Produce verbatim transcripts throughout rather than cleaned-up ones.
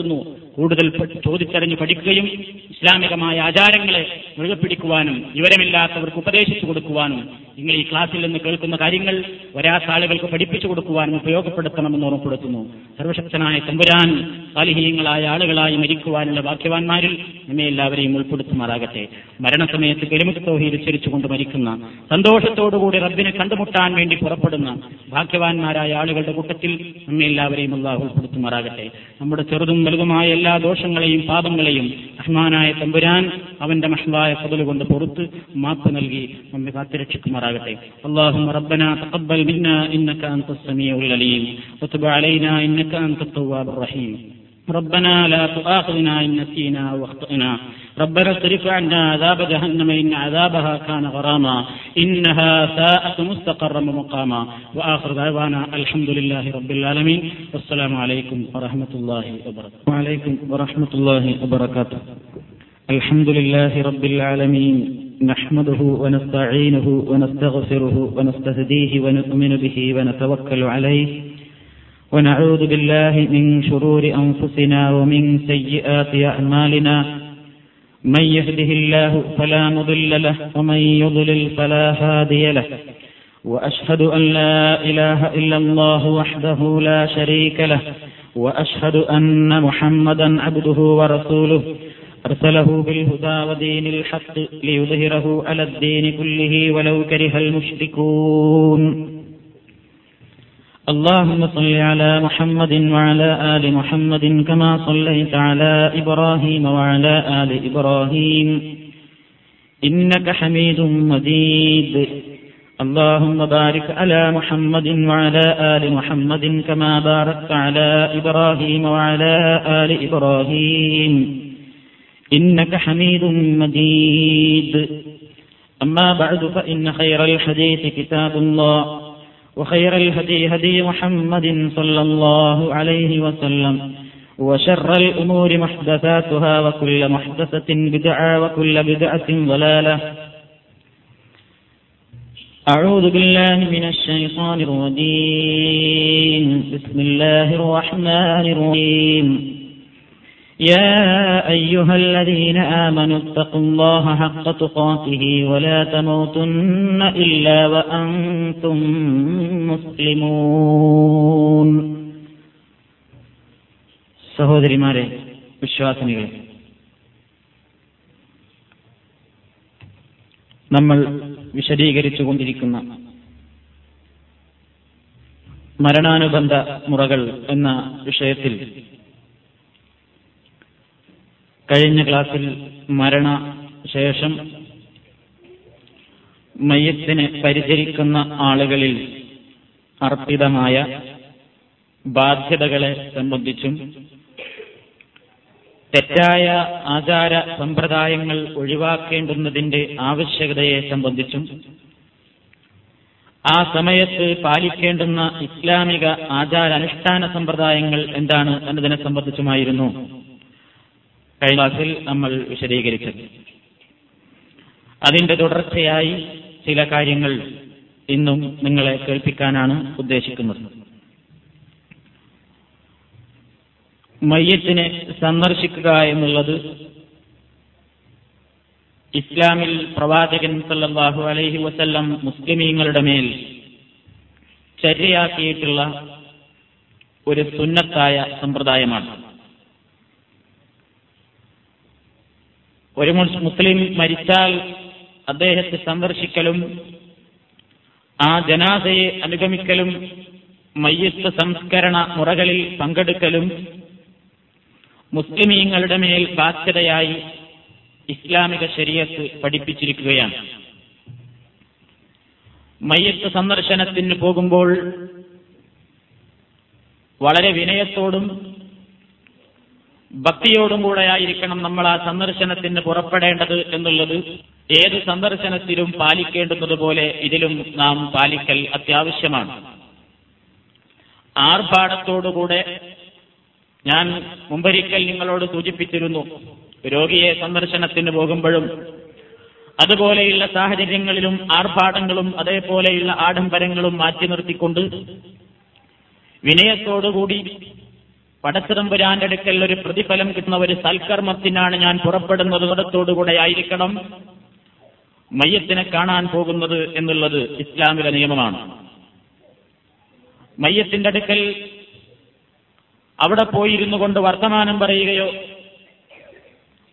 എത്തുന്നു. കൂടുതൽ ചോദിച്ചറിഞ്ഞ് പഠിക്കുകയും ഇസ്ലാമികമായ ആചാരങ്ങളെ മുറുകെ പിടിക്കുവാനും വിവരമില്ലാത്തവർക്ക് ഉപദേശിച്ചു കൊടുക്കുവാനും നിങ്ങൾ ഈ ക്ലാസ്സിൽ നിന്ന് കേൾക്കുന്ന കാര്യങ്ങൾ വരാത്ത ആളുകൾക്ക് പഠിപ്പിച്ചു കൊടുക്കുവാനും ഉപയോഗപ്പെടുത്തണമെന്ന് ഓർമ്മപ്പെടുത്തുന്നു. സർവശക്തനായ തമ്പുരാൻ സാലിഹീങ്ങളായ ആളുകളായി മരിക്കുവാനുള്ള ഭാഗ്യവാന്മാരിൽ നമ്മെ എല്ലാവരെയും ഉൾപ്പെടുത്തുമാറാകട്ടെ. മരണസമയത്ത് കലിമത്ത് തൗഹീദ് ഉച്ചരിച്ചുകൊണ്ട് മരിക്കുന്ന, സന്തോഷത്തോടുകൂടി റബ്ബിനെ കണ്ടുമുട്ടാൻ വേണ്ടി പുറപ്പെടുന്ന ഭാഗ്യവാന്മാരായ ആളുകളുടെ കൂട്ടത്തിൽ നമ്മെ എല്ലാവരെയും അല്ലാഹു ഉൾപ്പെടുത്തുമാറാകട്ടെ. നമ്മുടെ ചെറുതും വലുതുമായ എല്ലാ ദോഷങ്ങളെയും പാപങ്ങളെയും റഹ്മാനായ തമ്പുരാൻ അവന്റെ മഹ്ലായ ഫദ്ൽ കൊണ്ട് പുറത്ത് മാപ്പ് നൽകി നമ്മെ കാത്തുരക്ഷിക്കുമാറാകട്ടെ. അല്ലാഹുമ്മ റബ്ബനാ തഖബ്ബൽ മിന്നാ ഇന്നക അൻതസ് സമീഉൽ അലീം വതുബ് അലൈനാ ഇന്നക അൻതത് തവ്വാബുർ റഹീം. ربنا لا تؤاخذنا إن نسينا واخطأنا. ربنا اصرف عنا عذاب جهنم إن عذابها كان غراما. إنها ساءت مستقرا ومقاما. وآخر دعوانا الحمد لله رب العالمين. والسلام عليكم ورحمة الله وبركاته. وعليكم ورحمة الله وبركاته. الحمد لله رب العالمين. نحمده ونستعينه ونستغفره ونستهديه ونؤمن به ونتوكل عليه. ونعوذ بالله من شرور أنفسنا ومن سيئات أعمالنا. من يهده الله فلا مضل له ومن يضلل فلا هادي له. وأشهد أن لا إله إلا الله وحده لا شريك له. وأشهد أن محمدا عبده ورسوله أرسله بالهدى ودين الحق ليظهره على الدين كله ولو كره المشركون. اللهم صل على محمد وعلى آل محمد كما صليت على إبراهيم وعلى آل إبراهيم إنك حميد مجيد. اللهم بارك على محمد وعلى آل محمد كما باركت على إبراهيم وعلى آل إبراهيم إنك حميد مجيد. أما بعد فإن خير الحديث كتاب الله. وخير الهدي هدي محمد صلى الله عليه وسلم. وشر الأمور محدثاتها وكل محدثة بدعة وكل بدعة ضلالة. أعوذ بالله من الشيطان الرجيم. بسم الله الرحمن الرحيم. يا أيها الذين آمنوا اتقوا الله حق تقاته ولا تموتن إلا وأنتم مسلمون. സഹോദരിമാരെ, വിശ്വാസിനികളെ, നമ്മൾ വിശദീകരിച്ചു കൊണ്ടിരിക്കുന്ന മരണാനുബന്ധ മുറകൾ എന്ന വിഷയത്തിൽ കഴിഞ്ഞ ക്ലാസ്സിൽ മരണശേഷം മയ്യത്തിനെ പരിചരിക്കുന്ന ആളുകളിൽ അർപ്പിതമായ ബാധ്യതകളെ സംബന്ധിച്ചും തെറ്റായ ആചാര സമ്പ്രദായങ്ങൾ ഒഴിവാക്കേണ്ടുന്നതിന്റെ ആവശ്യകതയെ സംബന്ധിച്ചും ആ സമയത്ത് പാലിക്കേണ്ടുന്ന ഇസ്ലാമിക ആചാരാനുഷ്ഠാന സമ്പ്രദായങ്ങൾ എന്താണ് എന്നതിനെ സംബന്ധിച്ചുമായിരുന്നു കഴിഞ്ഞ ക്ലാസ്സിൽ നമ്മൾ വിശദീകരിച്ചത്. അതിന്റെ തുടർച്ചയായി ചില കാര്യങ്ങൾ ഇന്നും നിങ്ങളെ കേൾപ്പിക്കാനാണ് ഉദ്ദേശിക്കുന്നത്. മയ്യത്തിനെ സന്ദർശിക്കുക എന്നുള്ളത് ഇസ്ലാമിൽ പ്രവാചകൻ സല്ലല്ലാഹു അലൈഹി വസല്ലം മുസ്ലിമീങ്ങളുടെ മേൽ ചര്യയാക്കിയിട്ടുള്ള ഒരു സുന്നത്തായ സമ്പ്രദായമാണ്. ഒരു മുസ്ലിം മരിച്ചാൽ അദ്ദേഹത്തെ സന്ദർശിക്കലും ആ ജനാസയെ അനുഗമിക്കലും മയ്യത്ത് സംസ്കരണ മുറകളിൽ പങ്കെടുക്കലും മുസ്ലിമീങ്ങളുടെ മേൽ ബാധ്യതയായി ഇസ്ലാമിക ശരീഅത്ത് പഠിപ്പിച്ചിരിക്കുകയാണ്. മയ്യത്ത് സന്ദർശനത്തിന് പോകുമ്പോൾ വളരെ വിനയത്തോടും ഭക്തിയോടും കൂടെയായിരിക്കണം നമ്മൾ ആ സന്ദർശനത്തിന് പുറപ്പെടേണ്ടത് എന്നുള്ളത് ഏത് സന്ദർശനത്തിലും പാലിക്കേണ്ടുന്നതുപോലെ ഇതിലും നാം പാലിക്കൽ അത്യാവശ്യമാണ്. ആർഭാടത്തോടുകൂടെ ഞാൻ മുമ്പൊരിക്കൽ നിങ്ങളോട് സൂചിപ്പിച്ചിരുന്നു, രോഗിയെ സന്ദർശനത്തിന് പോകുമ്പോഴും അതുപോലെയുള്ള സാഹചര്യങ്ങളിലും ആർഭാടങ്ങളും അതേപോലെയുള്ള ആഡംബരങ്ങളും മാറ്റി നിർത്തിക്കൊണ്ട് വിനയത്തോടുകൂടി പടച്ചതമ്പുരാന്റെ അടുക്കൽ ഒരു പ്രതിഫലം കിട്ടുന്ന ഒരു സൽക്കർമ്മത്തിനാണ് ഞാൻ പുറപ്പെടുന്നത്, ഇടത്തോടുകൂടെ ആയിരിക്കണം മയ്യത്തിനെ കാണാൻ പോകുന്നത് എന്നുള്ളത് ഇസ്ലാമിക നിയമമാണ്. മയ്യത്തിന്റെ അടുക്കൽ അവിടെ പോയിരുന്നു കൊണ്ട് വർത്തമാനം പറയുകയോ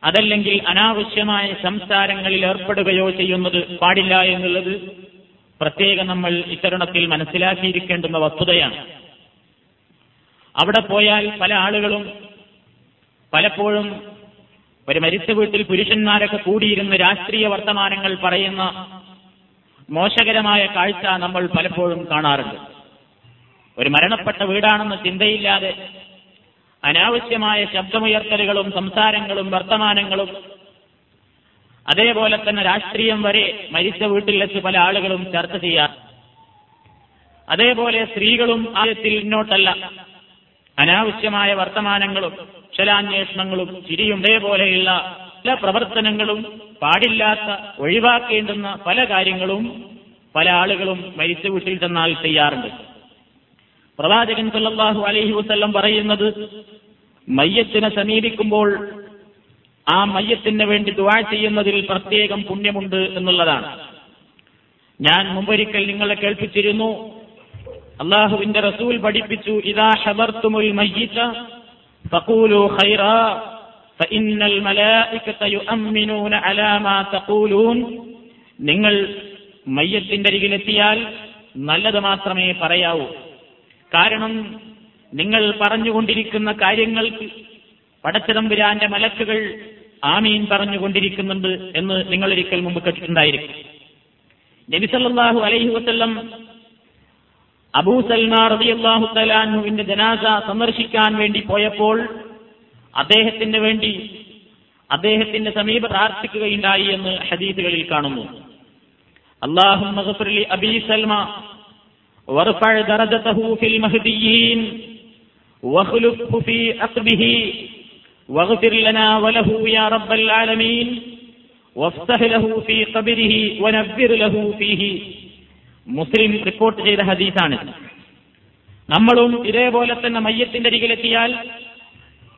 അതല്ലെങ്കിൽ അനാവശ്യമായ സംസാരങ്ങളിൽ ഏർപ്പെടുകയോ ചെയ്യുന്നത് പാടില്ല എന്നുള്ളത് പ്രത്യേകം നമ്മൾ ഇത്തരണത്തിൽ മനസ്സിലാക്കിയിരിക്കേണ്ടുന്ന വസ്തുതയാണ്. അവിടെ പോയാൽ പല ആളുകളും പലപ്പോഴും ഒരു മരിച്ച വീട്ടിൽ പുരുഷന്മാരൊക്കെ കൂടിയിരുന്ന് രാഷ്ട്രീയ വർത്തമാനങ്ങൾ പറയുന്ന മോശകരമായ കാഴ്ച നമ്മൾ പലപ്പോഴും കാണാറുണ്ട്. ഒരു മരണപ്പെട്ട വീടാണെന്ന ചിന്തയില്ലാതെ അനാവശ്യമായ ശബ്ദമുയർത്തലുകളും സംസാരങ്ങളും വർത്തമാനങ്ങളും, അതേപോലെ തന്നെ രാഷ്ട്രീയം വരെ മരിച്ച വീട്ടിൽ വെച്ച് പല ആളുകളും ചർച്ച ചെയ്യാറ്. അതേപോലെ സ്ത്രീകളും ആദ്യത്തിൽ മുന്നോട്ടല്ല, അനാവശ്യമായ വർത്തമാനങ്ങളും കുശലാന്വേഷണങ്ങളും ചിരിയും ഇതേപോലെയുള്ള പല പ്രവർത്തനങ്ങളും പാടില്ലാത്ത ഒഴിവാക്കേണ്ടുന്ന പല കാര്യങ്ങളും പല ആളുകളും മരിച്ച വീട്ടിൽ ചെന്നാൽ ചെയ്യാറുണ്ട്. പ്രവാചകൻ സല്ലല്ലാഹു അലൈഹി വസല്ലം പറയുന്നത്, മയ്യത്തിനെ സമീപിക്കുമ്പോൾ ആ മയ്യത്തിന് വേണ്ടി ദുആ ചെയ്യുന്നതിൽ പ്രത്യേകം പുണ്യമുണ്ട് എന്നുള്ളതാണ്. ഞാൻ മുമ്പൊരിക്കൽ നിങ്ങളെ കേൾപ്പിച്ചിരുന്നു, അള്ളാഹുവിന്റെ റസൂൽ പഠിപ്പിച്ചു, ഇദാ ഹബർതുമുൽ മയ്യിത ഫഖൂലു ഖൈറാ ഫഇന്നൽ മലായികത യുഅ്മിനൂന അലാ മാ തഖൂലൂൻ. നിങ്ങൾ മയ്യത്തിന്റെ അരികിലെത്തിയാൽ നല്ലത് മാത്രമേ പറയാവൂ, കാരണം നിങ്ങൾ പറഞ്ഞുകൊണ്ടിരിക്കുന്ന കാര്യങ്ങൾക്ക് പടച്ചതമ്പുരാന്റെ മലക്കുകൾ ആമീൻ പറഞ്ഞുകൊണ്ടിരിക്കുന്നുണ്ട് എന്ന് നിങ്ങൾ ഒരിക്കൽ മുമ്പ് കേട്ടിട്ടുണ്ടായിരിക്കും. നബി സല്ലല്ലാഹു അലൈഹി വസല്ലം അബൂ സൽമ റളിയല്ലാഹു തആല അൻഹുവിന്റെ ജനാസ സന്ദർശിക്കാൻ വേണ്ടി പോയപ്പോൾ അദ്ദേഹത്തിന് വേണ്ടി അദ്ദേഹത്തിന്റെ സമീപം പ്രാർത്ഥിക്കുകയുണ്ടായി എന്ന് ഹദീസുകളിൽ കാണുന്നു. അല്ലാഹുമ്മ ഗഫിർ ലി അബീ സൽമ വർഫഅ ദറജതഹു ഫിൽ മഹ്ദിയീൻ വഖ്ലുഖു ഫീ അഖ്ബിഹി വഗ്ഫിർ ലനാ വലഹു യാ റബ്ബൽ ആലമീൻ വഫ്തഹ് ലഹു ഫീ ഖബ്രിഹി വനവ്വിർ ലഹു ഫീഹി. മുസ്ലിം റിപ്പോർട്ട് ചെയ്ത ഹദീസാണ്. നമ്മളും ഇതേപോലെ തന്നെ മയ്യത്തിന്റെ അരികിലെത്തിയാൽ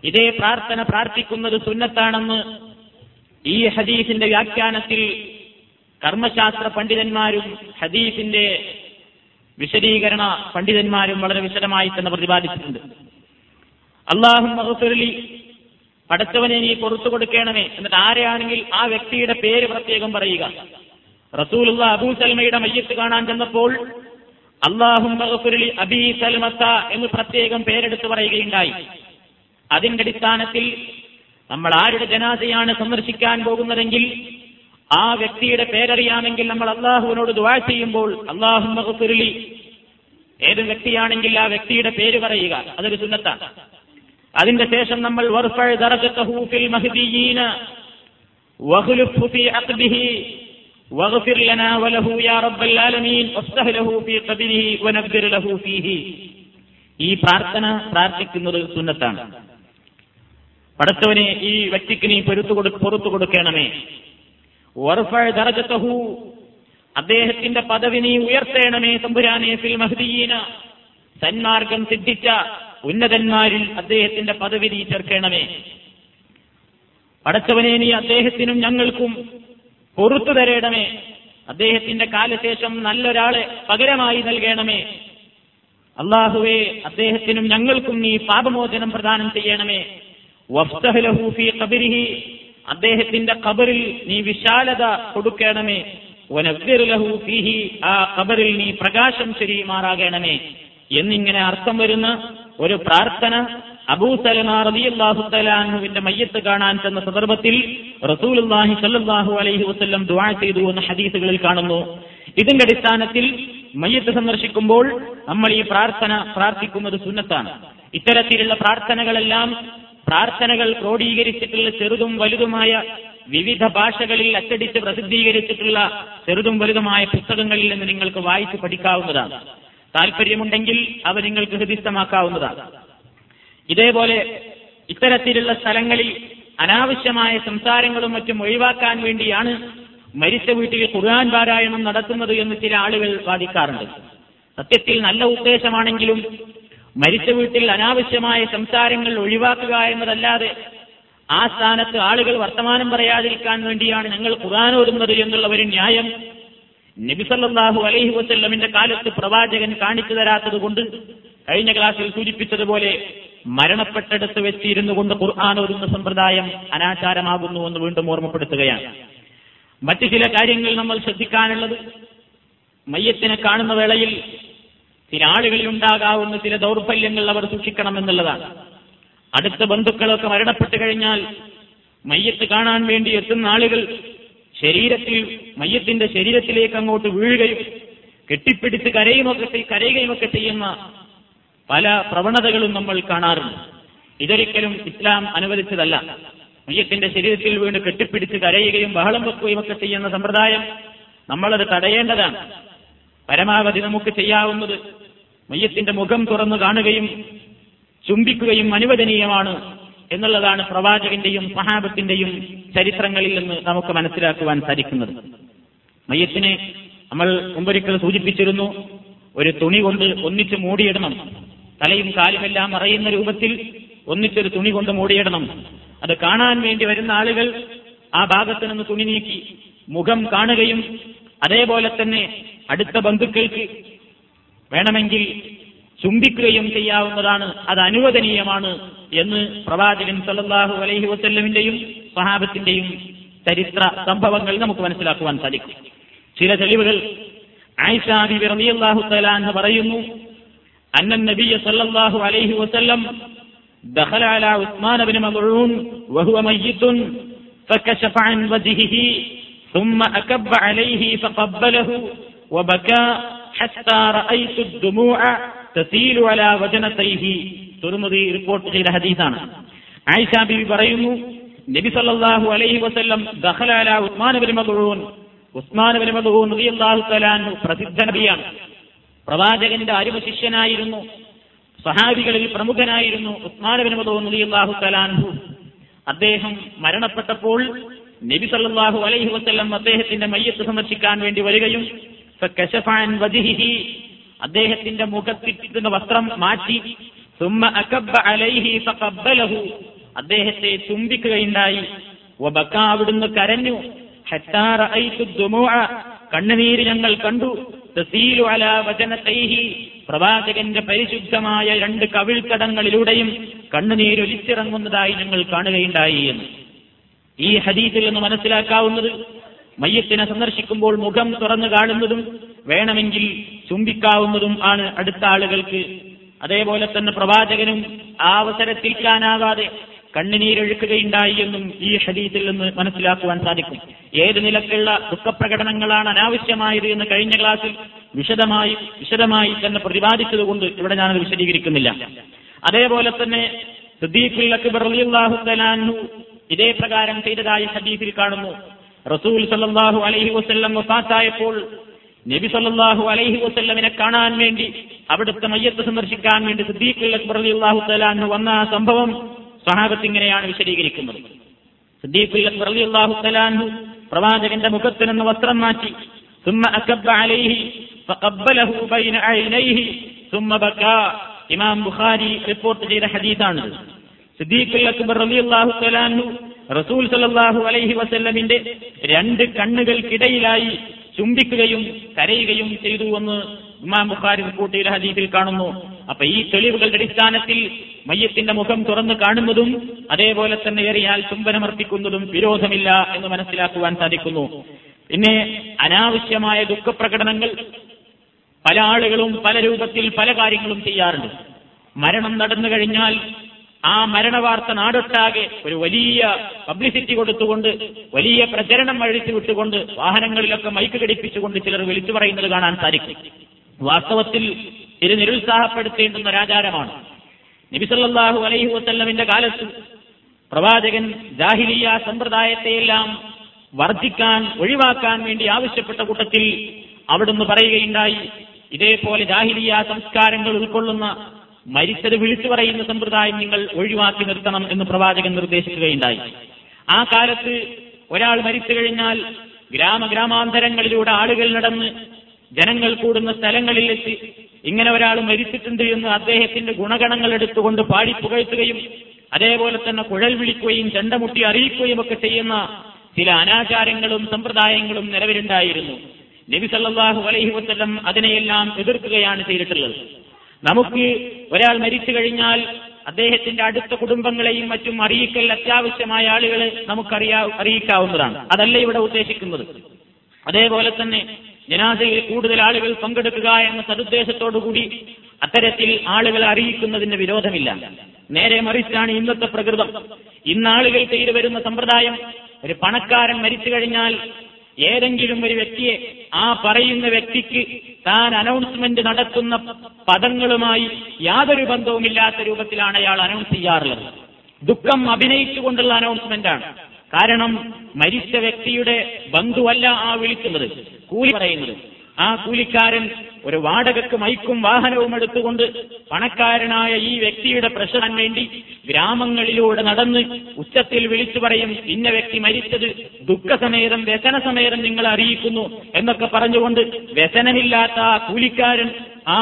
ഇതേ പ്രാർത്ഥന പ്രാർത്ഥിക്കുന്നത് സുന്നത്താണെന്ന് ഈ ഹദീസിന്റെ വ്യാഖ്യാനത്തിൽ കർമ്മശാസ്ത്ര പണ്ഡിതന്മാരും ഹദീസിന്റെ വിശദീകരണ പണ്ഡിതന്മാരും വളരെ വിശദമായി തന്നെ പ്രതിപാദിച്ചിട്ടുണ്ട്. അല്ലാഹുമ്മ ഗഫിർ ലി, പടച്ചവനെ നീ പുറത്തു കൊടുക്കണമേ. എന്നിട്ട് ആരെയാണെങ്കിൽ ആ വ്യക്തിയുടെ പേര് പ്രത്യേകം പറയുക. റസൂലുള്ള അബൂ സൽമയുടെ മയ്യിത്ത് കാണാൻ ചെന്നപ്പോൾ അല്ലാഹുമ്മ ഗഫിർ ലി അബീ സൽമത എന്ന് പ്രത്യേകം പേരെടുത്ത് പറയുകയുണ്ടായി. അതിന്റെ അടിസ്ഥാനത്തിൽ നമ്മൾ ആരുടെ ജനാസയാണ് സന്ദർശിക്കാൻ പോകുന്നതെങ്കിൽ ആ വ്യക്തിയുടെ പേരറിയാമെങ്കിൽ നമ്മൾ അള്ളാഹുവിനോട് ദുആ ചെയ്യുമ്പോൾ അല്ലാഹുമ്മ ഗഫിർ ലി, ഏത് വ്യക്തിയാണെങ്കിൽ ആ വ്യക്തിയുടെ പേര് പറയുക, അതൊരു സുന്നത്താണ്. അതിന്റെ ശേഷം നമ്മൾ വർഫഅ ദറജതഹു ഫിൽ മഹ്ദിയീന വഖ്ലുഖു ഫീ അഖ്ബിഹി വഗ്ഫിർ ലനാ വലഹു യാ റബ്ബൽ ആലമീൻ വഫ്തഹ് ലഹു ഫീ ഖബ്രിഹി വനവ്വിർ ലഹു ഫീഹി. ഈ പ്രാർത്ഥന പ്രാർത്ഥിക്കുന്നത് സുന്നത്താണ്. പടച്ചവനെ ഈ വ്യക്തിക്ക് നീ പുറത്തു കൊടുക്കണമേ. വർഫഅ ദറജതഹു, അദ്ദേഹത്തിന്റെ പദവി നീ ഉയർത്തേണമേ തമ്പുരാനെ. ഫിൽ മഹ്ദിയീന, സന്മാർഗം സിദ്ധിച്ച ഉന്നതന്മാരിൽ അദ്ദേഹത്തിന്റെ പദവി നീ ചേർക്കണമേ. പടച്ചവനെ നീ അദ്ദേഹത്തിനും ഞങ്ങൾക്കും പുറത്തു തരേണമേ. അദ്ദേഹത്തിന്റെ കാലശേഷം നല്ലൊരാളെ പകരമായി നൽകണമേ. അള്ളാഹുവേ, അദ്ദേഹത്തിനും ഞങ്ങൾക്കും നീ പാപമോചനം പ്രദാനം ചെയ്യണമേ. വഫ്തഹ് ലഹു ഫീ ഖബ്രിഹി, അദ്ദേഹത്തിന്റെ ഖബറിൽ നീ വിശാലത കൊടുക്കണമേ. വനവ്വിർ ലഹു ഫീഹി, ആ ഖബറിൽ നീ പ്രകാശം ചൊരിയുമാറാകണമേ. എന്നിങ്ങനെ അർത്ഥം വരുന്ന ഒരു പ്രാർത്ഥന അബൂ സലമ റളിയല്ലാഹു തആല അൻഹുവിന്റെ മയ്യിത്ത് കാണാൻ ചെന്ന സന്ദർഭത്തിൽ റസൂലുള്ളാഹി സ്വല്ലല്ലാഹു അലൈഹി വസല്ലം ദുആ ചെയ്തു എന്ന ഹദീസുകളിൽ കാണുന്നു. ഇതിന്റെ അടിസ്ഥാനത്തിൽ മയ്യിത്ത് സന്ദർശിക്കുമ്പോൾ നമ്മൾ ഈ പ്രാർത്ഥന പ്രാർത്ഥിക്കുന്നത് സുന്നത്താണ്. ഇത്തരത്തിലുള്ള പ്രാർത്ഥനകളെല്ലാം പ്രാർത്ഥനകൾ ക്രോഡീകരിച്ചിട്ടുള്ള ചെറുതും വലുതുമായ വിവിധ ഭാഷകളിൽ അച്ചടിച്ച് പ്രസിദ്ധീകരിച്ചിട്ടുള്ള ചെറുതും വലുതുമായ പുസ്തകങ്ങളിൽ നിന്ന് നിങ്ങൾക്ക് വായിച്ച് പഠിക്കാവുന്നതാണ്. താല്പര്യമുണ്ടെങ്കിൽ അവ നിങ്ങൾക്ക് ഹൃദിസ്ഥമാക്കാവുന്നതാണ്. ഇതേപോലെ ഇത്തരത്തിലുള്ള സ്ഥലങ്ങളിൽ അനാവശ്യമായ സംസാരങ്ങളും മറ്റും ഒഴിവാക്കാൻ വേണ്ടിയാണ് മരിച്ച വീട്ടിൽ ഖുർആൻ പാരായണം നടത്തുന്നത് എന്ന് ചില ആളുകൾ വാദിക്കാറുണ്ട്. സത്യത്തിൽ നല്ല ഉദ്ദേശമാണെങ്കിലും മരിച്ച വീട്ടിൽ അനാവശ്യമായ സംസാരങ്ങൾ ഒഴിവാക്കുക എന്നതല്ലാതെ ആ സ്ഥാനത്ത് ആളുകൾ വർത്തമാനം പറയാതിരിക്കാൻ വേണ്ടിയാണ് ഞങ്ങൾ ഖുർആൻ ഓതുന്നത് എന്നുള്ള ഒരു ന്യായം നബി സല്ലല്ലാഹു അലൈഹി വസല്ലമിന്റെ കാലത്ത് പ്രവാചകൻ കാണിച്ചു തരാത്തത് കൊണ്ട് കഴിഞ്ഞ ക്ലാസ്സിൽ സൂചിപ്പിച്ചതുപോലെ മരണപ്പെട്ടെടുത്ത് വെച്ചിരുന്നു കൊണ്ട് ഖുർആൻ ഓതുന്ന സമ്പ്രദായം അനാചാരമാകുന്നു എന്ന് വീണ്ടും ഓർമ്മപ്പെടുത്തുകയാണ്. മറ്റു ചില കാര്യങ്ങൾ നമ്മൾ ശ്രദ്ധിക്കാനുള്ളത്, മയ്യത്തിനെ കാണുന്ന വേളയിൽ ചില ആളുകളിൽ ഉണ്ടാകാവുന്ന ചില ദൗർബല്യങ്ങൾ അവർ സൂക്ഷിക്കണം എന്നുള്ളതാണ്. അടുത്ത ബന്ധുക്കളൊക്കെ മരണപ്പെട്ടു കഴിഞ്ഞാൽ മയ്യത്ത് കാണാൻ വേണ്ടി എത്തുന്ന ആളുകൾ ശരീരത്തിൽ മയ്യത്തിന്റെ ശരീരത്തിലേക്ക് അങ്ങോട്ട് വീഴുകയും കെട്ടിപ്പിടിച്ച് കരയുമൊക്കെ കരയുകയുമൊക്കെ ചെയ്യുന്ന പല പ്രവണതകളും നമ്മൾ കാണാറുണ്ട്. ഇതൊരിക്കലും ഇസ്ലാം അനുവദിച്ചതല്ല. മയ്യത്തിന്റെ ശരീരത്തിൽ വീണ് കെട്ടിപ്പിടിച്ച് കരയുകയും ബഹളം വെക്കുകയും ഒക്കെ ചെയ്യുന്ന സമ്പ്രദായം നമ്മളത് തടയേണ്ടതാണ്. പരമാവധി നമുക്ക് ചെയ്യാവുന്നത് മയ്യത്തിന്റെ മുഖം തുറന്നു കാണുകയും ചുംബിക്കുകയും അനുവദനീയമാണ് എന്നുള്ളതാണ് പ്രവാചകന്റെയും സഹാബത്തിന്റെയും ചരിത്രങ്ങളിൽ നിന്ന് നമുക്ക് മനസ്സിലാക്കുവാൻ സാധിക്കുന്നത്. മയ്യത്തിനെ നമ്മൾ മുമ്പൊരിക്കൽ സൂചിപ്പിച്ചിരുന്നു, ഒരു തുണി കൊണ്ട് ഒന്നിച്ച് മൂടിയിടണം. തലയും കാലുമെല്ലാം മറയുന്ന രൂപത്തിൽ ഒന്നിച്ചൊരു തുണി കൊണ്ട് മൂടിയിടണം. അത് കാണാൻ വേണ്ടി വരുന്ന ആളുകൾ ആ ഭാഗത്ത് നിന്ന് തുണി നീക്കി മുഖം കാണുകയും അതേപോലെ തന്നെ അടുത്ത ബന്ധുക്കൾക്ക് വേണമെങ്കിൽ ചുംബിക്കുകയും ചെയ്യാവുന്നതാണ്, അത് അനുവദനീയമാണ് എന്ന് പ്രവാചകൻ സല്ലല്ലാഹു അലൈഹി വസല്ലമിന്റെയും സഹാബത്തിന്റെയും ചരിത്ര സംഭവങ്ങൾ നമുക്ക് മനസ്സിലാക്കുവാൻ സാധിക്കും. ചില തെളിവുകൾ. ആയിഷ ബിബി റളിയല്ലാഹു തആല അൻഹ പറയുന്നു, അന്ന നബിയ സല്ലല്ലാഹു അലൈഹി വസല്ലം ദഖല അലാ ഉസ്മാൻ ഇബ്നു മദ്ഊൻ വഹുവ മയ്യിതുൻ ഫകശഫ അൻ വജ്ഹിഹി ثم أكب عليه فقبله وبكى حتى رأيت الدموع تسيل على وجنتيه ترمذي ريبورت غير حديثنا عائشة بي بريم نبي صلى الله عليه وسلم دخل على عثمان بن مظعون عثمان بن مظعون رضي الله تعالى عنه പ്രസിദ്ധ നബിയാണ്. പ്രവാചകന്റെ അരിമ ശിഷ്യനായിരുന്നു. സഹാബികളിൽ പ്രമുഖനായിരുന്നു ഉസ്മാൻ ബിൻ മദ്ഊൻ റളിയല്ലാഹു തആല അൻഹു. അദ്ദേഹം മരണപ്പെട്ടപ്പോൾ നബി സല്ലല്ലാഹു അലൈഹി വസല്ലം അദ്ദേഹത്തിന്റെ മയ്യത്ത് സന്ദർശിക്കാൻ വേണ്ടി വരികയും ഫകശഫ അൻ വജ്ഹിഹി അദ്ദേഹത്തിന്റെ മുഖത്തിട്ടിരുന്ന വസ്ത്രം മാറ്റി സുമ്മ അകബ്ബ അലൈഹി ഫഖബ്ബലഹു അദ്ദേഹത്തെ ചുംബിക്കുകയുണ്ടായി. വബക അവിടുന്ന് കരഞ്ഞു. ഹത്താ റഅയ്തു ദുമൂഅ കണ്ണുനീര് ഞങ്ങൾ കണ്ടു. തസീലു അലാ വജനതൈഹി പ്രവാചകന്റെ പരിശുദ്ധമായ രണ്ട് കവിൾത്തടങ്ങളിലൂടെയും കണ്ണുനീരൊലിച്ചിറങ്ങുന്നതായി ഞങ്ങൾ കാണുകയുണ്ടായി എന്ന്. ഈ ഹദീസിൽ നിന്ന് മനസ്സിലാക്കാവുന്നത് മയ്യത്തിനെ സന്ദർശിക്കുമ്പോൾ മുഖം തുറന്നു കാണുന്നതും വേണമെങ്കിൽ ചുംബിക്കാവുന്നതും ആണ് അടുത്ത ആളുകൾക്ക്. അതേപോലെ തന്നെ പ്രവാചകനും ആ അവസരത്തിൽക്കാനാവാതെ കണ്ണുനീരൊഴുക്കുകയുണ്ടായി എന്നും ഈ ഹദീസിൽ നിന്ന് മനസ്സിലാക്കുവാൻ സാധിക്കും. ഏത് നിലക്കുള്ള ദുഃഖപ്രകടനങ്ങളാണ് അനാവശ്യമായത് എന്ന് കഴിഞ്ഞ ക്ലാസ്സിൽ വിശദമായി വിശദമായി തന്നെ പ്രതിപാദിച്ചതുകൊണ്ട് ഇവിടെ ഞാനത് വിശദീകരിക്കുന്നില്ല. അതേപോലെ തന്നെ സിദ്ദീഖുൽ അക്ബർ റളിയല്ലാഹു തആല അൻഹു ഇതേ പ്രകാരം ചെയ്തതായി ഹദീസിൽ കാണുന്നു. റസൂൽ സല്ലല്ലാഹു അലൈഹി വസല്ലം വഫാത്തായപ്പോൾ നബി സല്ലല്ലാഹു അലൈഹി വസല്ലമിനെ കാണാൻ വേണ്ടി, അവിടുത്തെ മയ്യത്ത് സന്ദർശിക്കാൻ വേണ്ടി സിദ്ദീഖുൽ അക്ബർ റളിയല്ലാഹു തആല അൻഹു വന്ന ആ സംഭവം സ്വഹാബത്ത് ഇങ്ങനെയാണ് വിശദീകരിക്കുന്നത്. സിദ്ദീഖുൽ അക്ബർ റളിയല്ലാഹു തആല അൻഹു പ്രവാചകന്റെ മുഖത്ത് നിന്ന് വസ്ത്രം മാറ്റി സുമ്മ അകബ്ബ അലൈഹി ഫഖബ്ബലഹു ബൈന അയ്നൈഹി സുമ്മ ബകാ. ഇമാം ബുഖാരി റിപ്പോർട്ട് ചെയ്ത ഹദീസാണ്. സിദ്ദീഖുൽ അക്ബർ റളിയല്ലാഹു തആല അൻഹു റസൂൽ സല്ലല്ലാഹു അലൈഹി വസല്ലമിന്റെ രണ്ട് കണ്ണുകൾക്കിടയിലായി ചുംബിക്കുകയും കരയുകയും ചെയ്തു എന്ന് ഇമാം ബുഖാരി റിപ്പോർട്ട് ചെയ്ത ഹദീസിൽ കാണുന്നു. അപ്പൊ ഈ തെളിവുകളുടെ അടിസ്ഥാനത്തിൽ മയ്യത്തിന്റെ മുഖം തുറന്നു കാണുന്നതും അതേപോലെ തന്നെ ഏറിയാൽ ചുംബനമർപ്പിക്കുന്നതും വിരോധമില്ല എന്ന് മനസ്സിലാക്കുവാൻ സാധിക്കുന്നു. പിന്നെ അനാവശ്യമായ ദുഃഖപ്രകടനങ്ങൾ പല ആളുകളും പല രൂപത്തിൽ പല കാര്യങ്ങളും ചെയ്യാറുണ്ട്. മരണം നടന്നു കഴിഞ്ഞാൽ ആ മരണവാർത്ത നാടൊട്ടാകെ ഒരു വലിയ പബ്ലിസിറ്റി കൊടുത്തുകൊണ്ട്, വലിയ പ്രചരണം അഴിച്ചു വിട്ടുകൊണ്ട്, വാഹനങ്ങളിലൊക്കെ മൈക്ക് ഘടിപ്പിച്ചുകൊണ്ട് ചിലർ വിളിച്ചു പറയുന്നത് കാണാൻ സാധിക്കും. വാസ്തവത്തിൽ ഇത് നിരുത്സാഹപ്പെടുത്തേണ്ടുന്ന ഒരാചാരമാണ്. നബി സല്ലല്ലാഹു അലൈഹി വസല്ലമിന്റെ കാലത്ത് പ്രവാചകൻ ജാഹിലിയ സമ്പ്രദായത്തെയെല്ലാം വർദ്ധിക്കാൻ ഒഴിവാക്കാൻ വേണ്ടി ആവശ്യപ്പെട്ട കൂട്ടത്തിൽ അവിടുന്ന് പറയുകയുണ്ടായി, ഇതേപോലെ ജാഹിലിയ സംസ്കാരങ്ങൾ ഉൾക്കൊള്ളുന്ന മരിച്ചത് വിളിച്ചു പറയുന്ന സമ്പ്രദായം നിങ്ങൾ ഒഴിവാക്കി നിർത്തണം എന്ന് പ്രവാചകൻ നിർദ്ദേശിക്കുകയുണ്ടായി. ആ കാലത്ത് ഒരാൾ മരിച്ചു കഴിഞ്ഞാൽ ഗ്രാമ ഗ്രാമാന്തരങ്ങളിലൂടെ ആളുകൾ നടന്ന് ജനങ്ങൾ കൂടുന്ന സ്ഥലങ്ങളിൽ എത്തി ഇങ്ങനെ ഒരാൾ മരിച്ചിട്ടുണ്ട് എന്ന് അദ്ദേഹത്തിന്റെ ഗുണഗണങ്ങൾ എടുത്തുകൊണ്ട് പാടി പുകഴ്ത്തുകയും അതേപോലെ തന്നെ കുഴൽ വിളിക്കുകയും ചെണ്ടമുട്ടി അറിയിക്കുകയും ഒക്കെ ചെയ്യുന്ന ചില അനാചാരങ്ങളും സമ്പ്രദായങ്ങളും നിലവിലുണ്ടായിരുന്നു. നബി സല്ലല്ലാഹു അലൈഹി വസല്ലം അതിനെയെല്ലാം എതിർക്കുകയാണ് ചെയ്തിട്ടുള്ളത്. നമുക്ക് ഒരാൾ മരിച്ചു കഴിഞ്ഞാൽ അദ്ദേഹത്തിന്റെ അടുത്ത കുടുംബങ്ങളെയും മറ്റും അറിയിക്കൽ അത്യാവശ്യമായ ആളുകളെ നമുക്കറിയാ അറിയിക്കാവുന്നതാണ്. അതല്ല ഇവിടെ ഉദ്ദേശിക്കുന്നത്. അതേപോലെ തന്നെ ജനാസയിൽ കൂടുതൽ ആളുകൾ പങ്കെടുക്കുക എന്ന സദുദ്ദേശത്തോടുകൂടി അത്തരത്തിൽ ആളുകളെ അറിയിക്കുന്നതിന് വിരോധമില്ല. നേരെ മറിച്ചാണ് ഇന്നത്തെ പ്രകൃതം. ഇന്നാളുകൾ ചെയ്തു വരുന്ന സമ്പ്രദായം, ഒരു പണക്കാരൻ മരിച്ചു കഴിഞ്ഞാൽ ഏതെങ്കിലും ഒരു വ്യക്തിയെ, ആ പറയുന്ന വ്യക്തിക്ക് താൻ അനൗൺസ്മെന്റ് നടത്തുന്ന പദങ്ങളുമായി യാതൊരു ബന്ധവുമില്ലാത്ത രൂപത്തിലാണ് അയാൾ അനൗൺസ് ചെയ്യാറുള്ളത്. ദുഃഖം അഭിനയിച്ചുകൊണ്ടുള്ള അനൗൺസ്മെന്റ് ആണ്. കാരണം മരിച്ച വ്യക്തിയുടെ ബന്ധുവല്ല ആ വിളിക്കുന്നത്, കൂലി പറയുന്നത്. ആ കൂലിക്കാരൻ ഒരു വാടകയ്ക്ക് മൈക്കും വാഹനവും എടുത്തുകൊണ്ട് പണക്കാരനായ ഈ വ്യക്തിയുടെ പ്രശ്നം വേണ്ടി ഗ്രാമങ്ങളിലൂടെ നടന്ന് ഉച്ചത്തിൽ വിളിച്ചു പറയും, ഇന്ന വ്യക്തി മരിച്ചത് ദുഃഖസമേതം വ്യസനസമേതം നിങ്ങളെ അറിയിക്കുന്നു എന്നൊക്കെ പറഞ്ഞുകൊണ്ട് വ്യസനമില്ലാത്ത ആ കൂലിക്കാരൻ, ആ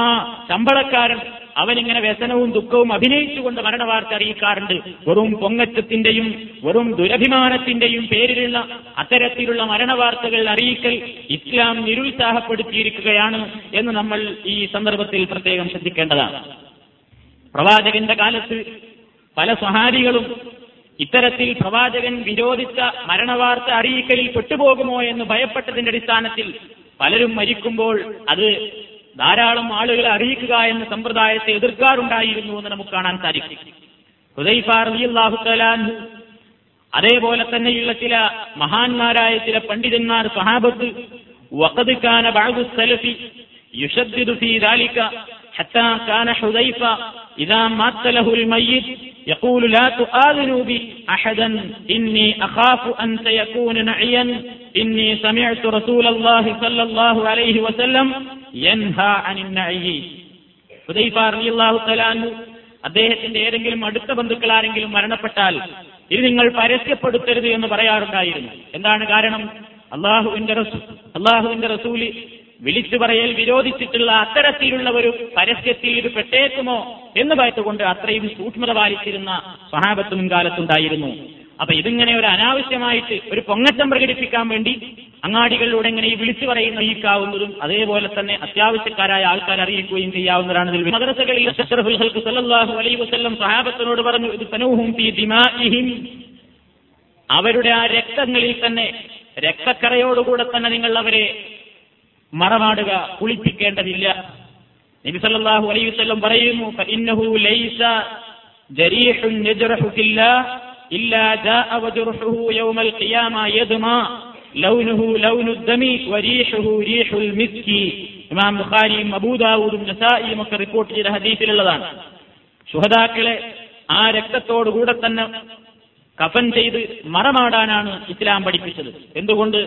ശമ്പളക്കാരൻ, അവനിങ്ങനെ വ്യസനവും ദുഃഖവും അഭിനയിച്ചുകൊണ്ട് മരണവാർത്ത അറിയിക്കാറുണ്ട്. വെറും പൊങ്ങച്ചത്തിന്റെയും വെറും ദുരഭിമാനത്തിന്റെയും പേരിലുള്ള അത്തരത്തിലുള്ള മരണവാർത്തകൾ അറിയിക്കൽ ഇസ്ലാം നിരുത്സാഹപ്പെടുത്തിയിരിക്കുകയാണ് എന്ന് നമ്മൾ ഈ സന്ദർഭത്തിൽ പ്രത്യേകം ശ്രദ്ധിക്കേണ്ടതാണ്. പ്രവാചകന്റെ കാലത്ത് പല സ്വഹാബികളും ഇത്തരത്തിൽ പ്രവാചകൻ വിരോധിച്ച മരണവാർത്ത അറിയിക്കലിൽ പെട്ടുപോകുമോ എന്ന് ഭയപ്പെട്ടതിന്റെ അടിസ്ഥാനത്തിൽ പലരും മരിക്കുമ്പോൾ അത് ധാരാളം ആളുകളെ അറിയിക്കുക എന്ന സമ്പ്രദായത്തെ എതിർക്കാറുണ്ടായിരുന്നു എന്ന് നമുക്ക് കാണാൻ സാധിക്കും. ഹുദൈഫ റളിയല്ലാഹു തആലാ അൻഹു, അതേപോലെ തന്നെയുള്ള ചില മഹാന്മാരായ ചില പണ്ഡിതന്മാർ, സ്വഹാബത്ത്, വഖദ് കാന ബഅദു സലഫി യുശദ്ദിദു ഫീ ദാലിക ഹത്താ കാന ഹുദൈഫ ഇദാ മത്തലഹുൽ മയ്യിത് യഖൂലു ലാ തുആദിനു ബി അഹദൻ ഇന്നി അഖാഫു അൻ സയകൂന നഅയൻ ഇന്നി സമഇതു റസൂലല്ലാഹി സ്വല്ലല്ലാഹു അലൈഹി വസല്ലം യൻഹാ അനിൻ നഅയി. ഹുദൈഫ റളിയല്ലാഹു തആലാ അൻഹു അദ്ദേഹത്തിന്റെ ഏതെങ്കിലും അടുത്ത ബന്ധുക്കൾ ആരെങ്കിലും മരണപ്പെട്ടാൽ ഇത് നിങ്ങൾ പരസ്യപ്പെടുത്തരുത് എന്ന് പറയാറുണ്ടായിരുന്നു. എന്താണ് കാരണം? അള്ളാഹുവിന്റെ റസൂ അള്ളാഹുവിന്റെ റസൂല് വിളിച്ചു പറയൽ വിരോധിച്ചിട്ടുള്ള അത്തരത്തിലുള്ള ഒരു പരസ്യത്തിൽ ഇത് പെട്ടേക്കുമോ എന്ന് ഭയത്തുകൊണ്ട് അത്രയും സൂക്ഷ്മത പാലിച്ചിരുന്ന സ്വഹാബത്ത് മുൻകാലത്തുണ്ടായിരുന്നു. അപ്പൊ ഇതിങ്ങനെ ഒരു അനാവശ്യമായിട്ട് ഒരു പൊങ്ങച്ചം പ്രകടിപ്പിക്കാൻ വേണ്ടി അങ്ങാടികളിലൂടെ ഇങ്ങനെ ഈ വിളിച്ചു പറയുന്ന അറിയിക്കാവുന്നതും അതേപോലെ തന്നെ അത്യാവശ്യക്കാരായ ആൾക്കാർ അറിയിക്കുകയും ചെയ്യാവുന്നതാണ്. ഇതിൽ മദ്രസകളിൽ അഷ്റഫുൽ ഖൽഖ് സല്ലല്ലാഹു അലൈഹി വസല്ലം സ്വഹാബത്തിനോട് പറഞ്ഞു, ഇത് തനൂഹും ഫീ ദിമാഇഹിം, അവരുടെ ആ രക്തങ്ങളിൽ തന്നെ, രക്തക്കറയോടുകൂടെ തന്നെ നിങ്ങൾ അവരെ മറമാടുക, കുളിപ്പിക്കേണ്ടതില്ല. നബി സല്ലല്ലാഹു അലൈഹി വസല്ലം പറയുന്നു, ഫഇന്നഹു ലൈസ ജരീഹുൻ യജ്റഹു ഫില്ലാ ഇല്ലാ ജാഅ വജർഹുഹു യൗമൽ ഖിയാമ യദ്മാ ലൗനുഹു ലൗനുദ് ദമി വരീഹുഹു റീഹുൽ മിസ്കി. ഇമാം ബുഖാരിയും അബൂ ദാവൂദും നസായിയും ഒക്കെ റിപ്പോർട്ട് ചെയ്ത ഹദീസിലുള്ളതാണ്. ശുഹദാക്കളെ ആ രക്തത്തോടു കൂടെ തന്നെ കഫൻ ചെയ്ത് മറമാടാനാണ് ഇസ്ലാം പഠിപ്പിച്ചത്. എന്തുകൊണ്ട്?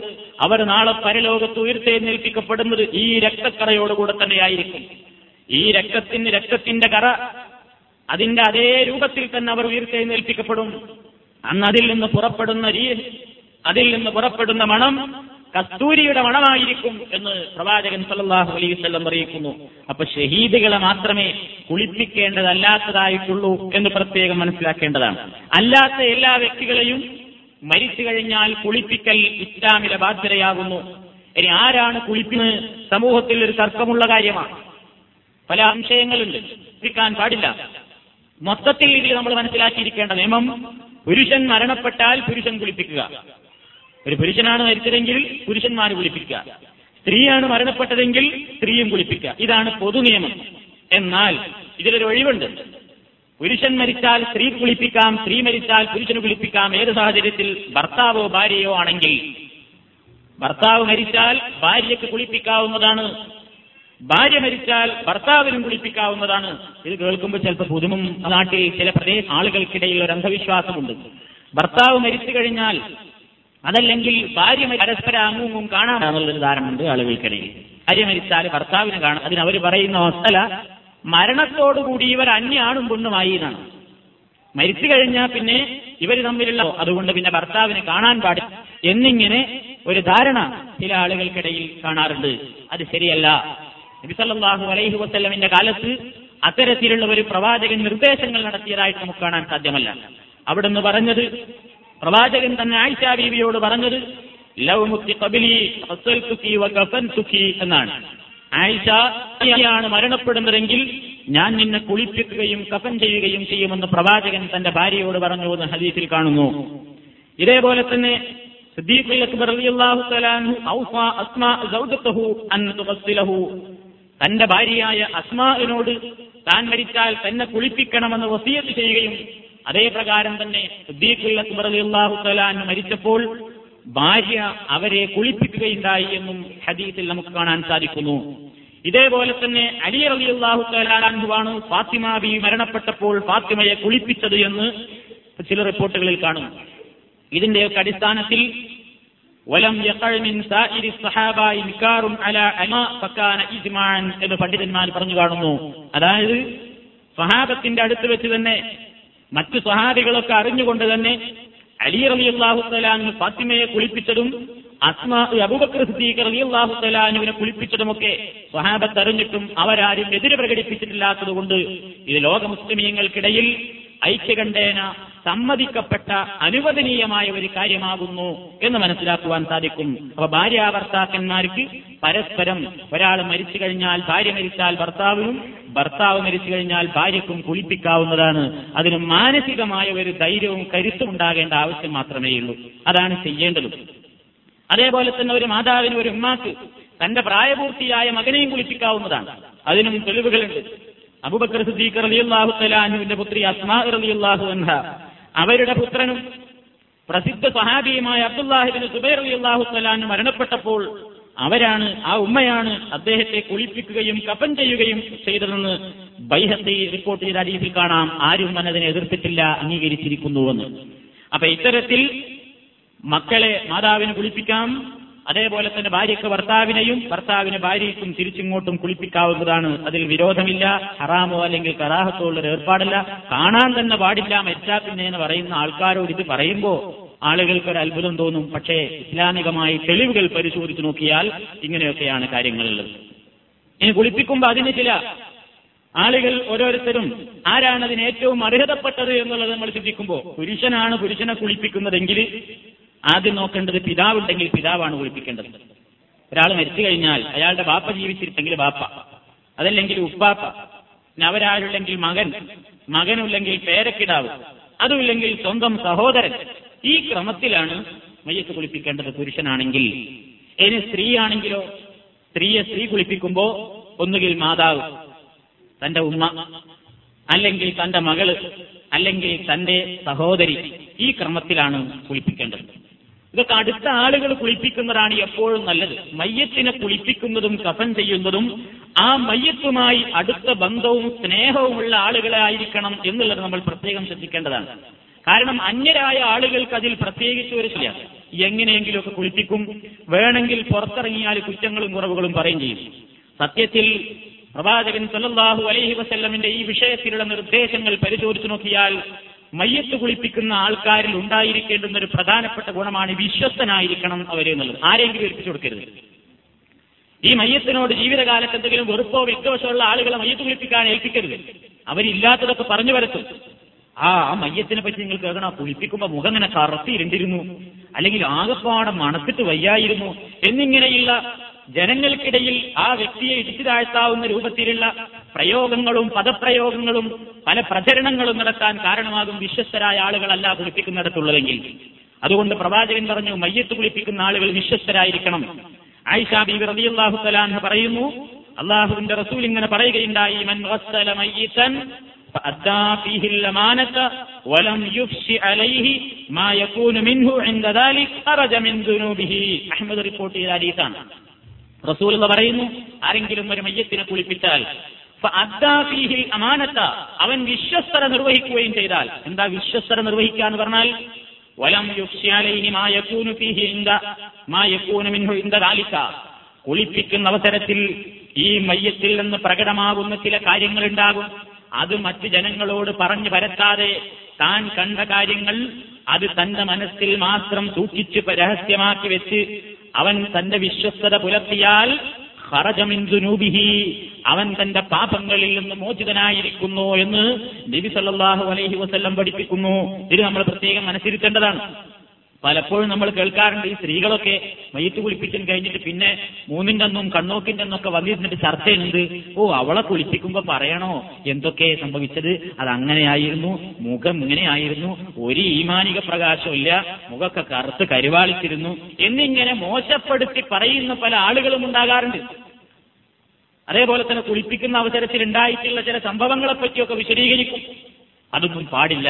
അവർ നാളെ പരലോകത്ത് ഉയർത്തെഴുന്നേൽപ്പിക്കപ്പെടുന്നത് ഈ രക്തക്കറയോടുകൂടെ തന്നെയായിരിക്കും. ഈ രക്തത്തിന് രക്തത്തിന്റെ കറ അതിന്റെ അതേ രൂപത്തിൽ തന്നെ അവർ ഉയർത്തെഴുന്നേൽപ്പിക്കപ്പെടും. അന്ന് അതിൽ നിന്ന് പുറപ്പെടുന്ന രീ അതിൽ നിന്ന് പുറപ്പെടുന്ന മണം കസ്തൂരിയുടെ മണമായിരിക്കും എന്ന് പ്രവാചകൻ സല്ലല്ലാഹു അലൈഹി വസല്ലം അറിയിക്കുന്നു. അപ്പൊ ഷഹീദുകളെ മാത്രമേ കുളിപ്പിക്കേണ്ടതല്ലാത്തതായിട്ടുള്ളൂ എന്ന് പ്രത്യേകം മനസ്സിലാക്കേണ്ടതാണ്. അല്ലാത്ത എല്ലാ വ്യക്തികളെയും മരിച്ചു കഴിഞ്ഞാൽ കുളിപ്പിക്കൽ ഇസ്ലാമിലെ ബാധ്യതയാകുന്നു. ഇനി ആരാണ് കുളിപ്പിന് സമൂഹത്തിൽ ഒരു തർക്കമുള്ള കാര്യമാണ്. പല സംശയങ്ങളുണ്ട്, കുളിപ്പിക്കാൻ പാടില്ല. മൊത്തത്തിൽ ഇതിൽ നമ്മൾ മനസ്സിലാക്കിയിരിക്കേണ്ട നിയമം, പുരുഷൻ മരണപ്പെട്ടാൽ പുരുഷൻ കുളിപ്പിക്കുക. ഒരു പുരുഷനാണ് മരിച്ചതെങ്കിൽ പുരുഷന്മാർ കുളിപ്പിക്കുക, സ്ത്രീയാണ് മരണപ്പെട്ടതെങ്കിൽ സ്ത്രീയും കുളിപ്പിക്കുക. ഇതാണ് പൊതു നിയമം. എന്നാൽ ഇതിലൊരു ഒഴിവുണ്ട്. പുരുഷൻ മരിച്ചാൽ സ്ത്രീ കുളിപ്പിക്കാം, സ്ത്രീ മരിച്ചാൽ പുരുഷന് കുളിപ്പിക്കാം. ഏത് സാഹചര്യത്തിൽ? ഭർത്താവോ ഭാര്യയോ ആണെങ്കിൽ. ഭർത്താവ് മരിച്ചാൽ ഭാര്യയ്ക്ക് കുളിപ്പിക്കാവുന്നതാണ്, ഭാര്യ മരിച്ചാൽ ഭർത്താവിനും കുളിപ്പിക്കാവുന്നതാണ്. ഇത് കേൾക്കുമ്പോൾ ചിലപ്പോൾ പുതുമും നാട്ടിൽ ചില പ്രദേശ ആളുകൾക്കിടയിൽ ഒരു അന്ധവിശ്വാസമുണ്ട്. ഭർത്താവ് മരിച്ചു കഴിഞ്ഞാൽ അതല്ലെങ്കിൽ ഭാര്യ പരസ്പര അങ്ങും കാണാമെന്നുള്ളൊരു ധാരണമുണ്ട് ആളുകൾക്കിടയിൽ. ഭാര്യ മരിച്ചാൽ ഭർത്താവിനെ കാണാം. അതിന് അവർ പറയുന്ന അവസ്ഥല മരണത്തോടുകൂടി ഇവർ അന്യാണും പെണ്ണുമായി എന്നാണ്. മരിച്ചു കഴിഞ്ഞാൽ പിന്നെ ഇവർ തമ്മിലുള്ള, അതുകൊണ്ട് പിന്നെ ഭർത്താവിനെ കാണാൻ പാടില്ല എന്നിങ്ങനെ ഒരു ധാരണ ചില ആളുകൾക്കിടയിൽ കാണാറുണ്ട്. അത് ശരിയല്ല. നബി സല്ലല്ലാഹു അലൈഹി വസല്ലമയുടെ കാലത്ത് അത്തരത്തിലുള്ള ഒരു പ്രവാചകൻ നിർദ്ദേശങ്ങൾ നടത്തിയതായിട്ട് നമുക്ക് കാണാൻ സാധ്യമല്ല. അവിടുന്ന് പറഞ്ഞത്, പ്രവാചകൻ തന്നെ ആയിഷാ ബീവിയോട് പറഞ്ഞത് ലൗ മുത്തി ഖബലി ഖസൽതുകി വകഫൻതുകി എന്നാണ്. ആയിഷയാണ് മരണപ്പെടുന്നതെങ്കിൽ ഞാൻ നിന്നെ കുളിപ്പിക്കുകയും കഫൻ ചെയ്യുകയും ചെയ്യുമെന്ന് പ്രവാചകൻ തന്റെ ഭാര്യയോട് പറഞ്ഞു എന്ന് ഹദീസിൽ കാണുന്നു. ഇതേപോലെ തന്നെ സിദ്ദീഖ് അക്ബർ റളിയല്ലാഹു തആലാഹു ഔഫാ അസ്മാ സൗജത്തുഹു അൻ തുഗസ്സിലഹു, തന്റെ ഭാര്യയായ അസ്മാഇനോട് താൻ മരിച്ചാൽ തന്നെ കുളിപ്പിക്കണമെന്ന് വസിയത്ത് ചെയ്യുകയും അതേപ്രകാരം തന്നെ സിദ്ദീഖ് അക്ബർ റളിയല്ലാഹു തആലാഹു മരിച്ചപ്പോൾ ഭാര്യ അവരെ കുളിപ്പിക്കുകയുണ്ടായി എന്നും ഹദീസിൽ നമുക്ക് കാണാൻ സാധിക്കുന്നു. ഇതേപോലെ തന്നെ അലി റളിയല്ലാഹു തആല അൻഹുവാണ് ഫാത്തിമ ബി മരണപ്പെട്ടപ്പോൾ ഫാത്തിമയെ കുളിപ്പിച്ചത് എന്ന് ചില റിപ്പോർട്ടുകളിൽ കാണുന്നു. ഇതിന്റെയൊക്കെ അടിസ്ഥാനത്തിൽ വലം യഖൽ മിൻ സായിരി സ്വഹാബ ഇൻകാറുൻ അലാ അമാ ഫകാന ഇജ്മാഅൻ എന്ന് പണ്ഡിതന്മാർ പറഞ്ഞു കാണുന്നു. അതായത് സ്വഹാബത്തിന്റെ അടുത്ത് വെച്ച് തന്നെ മറ്റു സ്വഹാബികളൊക്കെ അറിഞ്ഞുകൊണ്ട് തന്നെ അലി റളിയല്ലാഹു തആല അൻഹു ഫാത്തിമയെ കുളിപ്പിച്ചതും അസ്മാ അബൂബക്കർ സിദ്ദീഖ് റളിയല്ലാഹു തആല അൻഹുവിനെ കുളിപ്പിച്ചതുമൊക്കെ സ്വഹാബത്ത് അറിഞ്ഞിട്ടും അവരാരും എതിര് പ്രകടിപ്പിച്ചിട്ടില്ലാത്തതുകൊണ്ട് ഇത് ലോക മുസ്ലിമീങ്ങൾക്കിടയിൽ ഐക്യകണ്ഠേന സമ്മതിക്കപ്പെട്ട അനുവദനീയമായ ഒരു കാര്യമാകുന്നു എന്ന് മനസ്സിലാക്കുവാൻ സാധിക്കും. അപ്പൊ ഭാര്യ ഭർത്താക്കന്മാർക്ക് പരസ്പരം ഒരാൾ മരിച്ചു കഴിഞ്ഞാൽ ഭാര്യ മരിച്ചാൽ ഭർത്താവിനും ഭർത്താവ് മരിച്ചു കഴിഞ്ഞാൽ ഭാര്യക്കും കുളിപ്പിക്കാവുന്നതാണ്. അതിന് മാനസികമായ ഒരു ധൈര്യവും കരുത്തും ഉണ്ടാകേണ്ട ആവശ്യം മാത്രമേയുള്ളൂ. അതാണ് ചെയ്യേണ്ടത്. അതേപോലെ തന്നെ ഒരു മാതാവിന്, ഒരു ഉമ്മാക്ക് തന്റെ പ്രായപൂർത്തിയായ മകനെയും കുളിപ്പിക്കാവുന്നതാണ്. അതിനും തെളിവുകളുണ്ട്. അബൂബക്കർ സിദ്ദീഖ് റളിയല്ലാഹു തആല അൻഹുവിന്റെ പുത്രി അസ്മാ റളിയല്ലാഹു അൻഹ, അവരുടെ പുത്രനും പ്രസിദ്ധ സ്വഹാബിയുമായ അബ്ദുല്ലാഹി ഇബ്നു സുബൈർ റളിയല്ലാഹു തആല അൻഹു മരണപ്പെട്ടപ്പോൾ അവരാണ്, ആ ഉമ്മയാണ് അദ്ദേഹത്തെ കുളിപ്പിക്കുകയും കഫൻ ചെയ്യുകയും ചെയ്തതെന്ന് ബൈഹഖി റിപ്പോർട്ട് ചെയ്ത ഹദീസിൽ കാണാം. ആരും അതിനെ എതിർത്തിട്ടില്ല, അംഗീകരിച്ചിരിക്കുന്നുവെന്ന്. അപ്പൊ ഇത്തരത്തിൽ മക്കളെ മാതാവിനെ കുളിപ്പിക്കാം, അതേപോലെ തന്നെ ഭാര്യയ്ക്ക് ഭർത്താവിനെയും ഭർത്താവിന് ഭാര്യയ്ക്കും തിരിച്ചിങ്ങോട്ടും കുളിപ്പിക്കാവുന്നതാണ്. അതിൽ വിരോധമില്ല. ഹറാമോ അല്ലെങ്കിൽ കറാഹത്തോ ഉള്ളൊരു ഏർപ്പാടല്ല. കാണാൻ തന്നെ പാടില്ല, മരിച്ചാൽ പിന്നെ എന്ന് പറയുന്ന ആൾക്കാരോട് ഇത് പറയുമ്പോൾ ആളുകൾക്കൊരു അത്ഭുതം തോന്നും. പക്ഷേ ഇസ്ലാമികമായി തെളിവുകൾ പരിശോധിച്ചു നോക്കിയാൽ ഇങ്ങനെയൊക്കെയാണ് കാര്യങ്ങളുള്ളത്. ഇനി കുളിപ്പിക്കുമ്പോൾ അതിന് ചില ആളുകൾ ഓരോരുത്തരും ആരാണ് അതിന് ഏറ്റവും അർഹതപ്പെട്ടത് എന്നുള്ളത് നമ്മൾ ചിന്തിക്കുമ്പോൾ, പുരുഷനാണ് പുരുഷനെ കുളിപ്പിക്കുന്നതെങ്കിൽ ആദ്യം നോക്കേണ്ടത് പിതാവുണ്ടെങ്കിൽ പിതാവാണ് കുളിപ്പിക്കേണ്ടത്. ഒരാൾ മരിച്ചു കഴിഞ്ഞാൽ അയാളുടെ ബാപ്പ ജീവിച്ചിരുന്നെങ്കിൽ ബാപ്പ, അതല്ലെങ്കിൽ ഉപ്പാപ്പ, അവരാരുല്ലെങ്കിൽ മകൻ, മകനില്ലെങ്കിൽ പേരക്കിടാവ്, അതുമില്ലെങ്കിൽ സ്വന്തം സഹോദരൻ. ഈ ക്രമത്തിലാണ് മയ്യത്ത് കുളിപ്പിക്കേണ്ടത് പുരുഷനാണെങ്കിൽ. ഇനി സ്ത്രീയാണെങ്കിലോ, സ്ത്രീയെ സ്ത്രീ കുളിപ്പിക്കുമ്പോ ഒന്നുകിൽ മാതാവ്, തന്റെ ഉമ്മ, അല്ലെങ്കിൽ തന്റെ മകള്, അല്ലെങ്കിൽ തന്റെ സഹോദരി, ഈ ക്രമത്തിലാണ് കുളിപ്പിക്കേണ്ടത്. ഇതൊക്കെ അടുത്ത ആളുകൾ കുളിപ്പിക്കുന്നതാണ് എപ്പോഴും നല്ലത്. മയ്യത്തിനെ കുളിപ്പിക്കുന്നതും കഫൻ ചെയ്യുന്നതും ആ മയ്യത്തുമായി അടുത്ത ബന്ധവും സ്നേഹവുമുള്ള ആളുകളെ ആയിരിക്കണം എന്നുള്ളത് നമ്മൾ പ്രത്യേകം ശ്രദ്ധിക്കേണ്ടതാണ്. കാരണം അന്യരായ ആളുകൾക്ക് അതിൽ പ്രത്യേകിച്ച് ഒരു ശല്യം. എങ്ങനെയെങ്കിലുമൊക്കെ കുളിപ്പിക്കും, വേണമെങ്കിൽ പുറത്തിറങ്ങിയാൽ കുറ്റങ്ങളും കുറവുകളും പറയും ചെയ്യും. സത്യത്തിൽ പ്രവാചകൻ സല്ലല്ലാഹു അലൈഹി വസല്ലമിന്റെ ഈ വിഷയത്തിലുള്ള നിർദ്ദേശങ്ങൾ പരിശോധിച്ചു നോക്കിയാൽ മയ്യത്ത് കുളിപ്പിക്കുന്ന ആൾക്കാരിൽ ഉണ്ടായിരിക്കേണ്ടുന്ന ഒരു പ്രധാനപ്പെട്ട ഗുണമാണ് വിശ്വസ്തനായിരിക്കണം അവരെന്നുള്ളത്. ആരെങ്കിലും ഏൽപ്പിച്ചു കൊടുക്കരുത്. ഈ മയ്യത്തിനോട് ജീവിതകാലത്ത് എന്തെങ്കിലും വെറുപ്പോ വിദ്വേഷമുള്ള ആളുകളെ മയ്യത്ത് കുളിപ്പിക്കാൻ ഏൽപ്പിക്കരുത്. അവരില്ലാത്തതൊക്കെ പറഞ്ഞു വരത്തും. ആ ആ മയ്യത്തിനെ പറ്റി നിങ്ങൾ കേൾക്കണം, ആ കുളിപ്പിക്കുമ്പോൾ മുഖം അങ്ങനെ കറുത്തിരുണ്ടിരുന്നു, അല്ലെങ്കിൽ ആകെപ്പാടെ മണത്തിട്ട് വയ്യായിരുന്നു എന്നിങ്ങനെയുള്ള ജനങ്ങൾക്കിടയിൽ ആ വ്യക്തിയെ ഇടിച്ചു താഴ്ത്താവുന്ന രൂപത്തിലുള്ള പ്രയോഗങ്ങളും പദപ്രയോഗങ്ങളും പല പ്രചരണങ്ങളും നടത്താൻ കാരണമാകും വിശ്വസ്തരായ ആളുകളല്ല കുളിപ്പിക്കുന്നിടത്തുള്ളതെങ്കിൽ. അതുകൊണ്ട് പ്രവാചകൻ പറഞ്ഞു, മയ്യത്ത് കുളിപ്പിക്കുന്ന ആളുകൾ വിശ്വസ്തരായിരിക്കണം. ആയിഷാ ബീവി റളിയല്ലാഹു തആല അൻഹ പറയുന്നു, അല്ലാഹുവിന്റെ റസൂൽ ഇങ്ങനെ പറയുകയുണ്ടായി, മൻ ഗസ്സല മയ്യിതൻ ഫഅദ്ദാ ഫീഹിൽ അമാനത വലം യുഫ്ശി അലൈഹി മാ യകൂനു മിൻഹു ഇൻദ ദാലിക ഖറജ മിൻ ദുനൂബിഹി. അഹ്മദ് റിപ്പോർട്ട് ചെയ്ത ഹദീസാണ്. റസൂൽ എന്ന് പറയുന്നു, ആരെങ്കിലും ഒരു മയ്യത്തിനെ കുളിപ്പിച്ചാൽ ഫഅദ്ദാ ഫീഹിൽ അമാനത, അവൻ വിശ്വസ്തത നിർവഹിക്കുകയും ചെയ്താൽ. എന്താ വിശ്വസ്തത നിർവഹിക്കുക എന്ന് പറഞ്ഞാൽ? വലം യുഫ്ശി അലൈഹി മാ യകൂനു ഫീഹി ഇൻദ മാ യകൂനു മിൻഹു ഇൻദ ദാലിക. കുളിപ്പിക്കുന്ന അവസരത്തിൽ ഈ മയ്യത്തിൽ നിന്ന് പ്രകടമാകുന്ന ചില കാര്യങ്ങൾ ഉണ്ടാകും. അത് മറ്റ് ജനങ്ങളോട് പറഞ്ഞു വരത്താതെ താൻ കണ്ട കാര്യങ്ങൾ അത് തന്റെ മനസ്സിൽ മാത്രം സൂക്ഷിച്ച് രഹസ്യമാക്കി വെച്ച് അവൻ തന്റെ വിശ്വസ്തത പുലർത്തിയാൽ ഖറജ മിൻ ദുനൂബിഹി, അവൻ തന്റെ പാപങ്ങളിൽ നിന്ന് മോചിതനായിരിക്കുന്നു എന്ന് നബി സല്ലല്ലാഹു അലൈഹി വസല്ലം പഠിപ്പിക്കുന്നു. ഇത് നമ്മൾ പ്രത്യേകം മനസ്സിരുത്തേണ്ടതാണ്. പലപ്പോഴും നമ്മൾ കേൾക്കാറുണ്ട്, ഈ സ്ത്രീകളൊക്കെ മയ്യത്ത് കുളിപ്പിക്കാൻ കഴിഞ്ഞിട്ട് പിന്നെ മൂന്നിന്റെ ഒന്നും കണ്ണോക്കിന്റെ ഒന്നൊക്കെ വന്നിരുന്നിട്ട് ചർച്ചയുണ്ട്, ഓ അവളെ കുളിപ്പിക്കുമ്പോ പറയണോ എന്തൊക്കെ സംഭവിച്ചത്, അത് അങ്ങനെയായിരുന്നു, മുഖം ഇങ്ങനെയായിരുന്നു, ഒരു ഈമാനിക പ്രകാശമില്ല, മുഖമൊക്കെ കറുത്ത് കരുവാളിച്ചിരുന്നു എന്നിങ്ങനെ മോശപ്പെടുത്തി പറയുന്ന പല ആളുകളും ഉണ്ടാകാറുണ്ട്. അതേപോലെ തന്നെ കുളിപ്പിക്കുന്ന അവസരത്തിൽ ഉണ്ടായിട്ടുള്ള ചില സംഭവങ്ങളെ പറ്റിയൊക്കെ വിശദീകരിക്കും. അതൊന്നും പാടില്ല.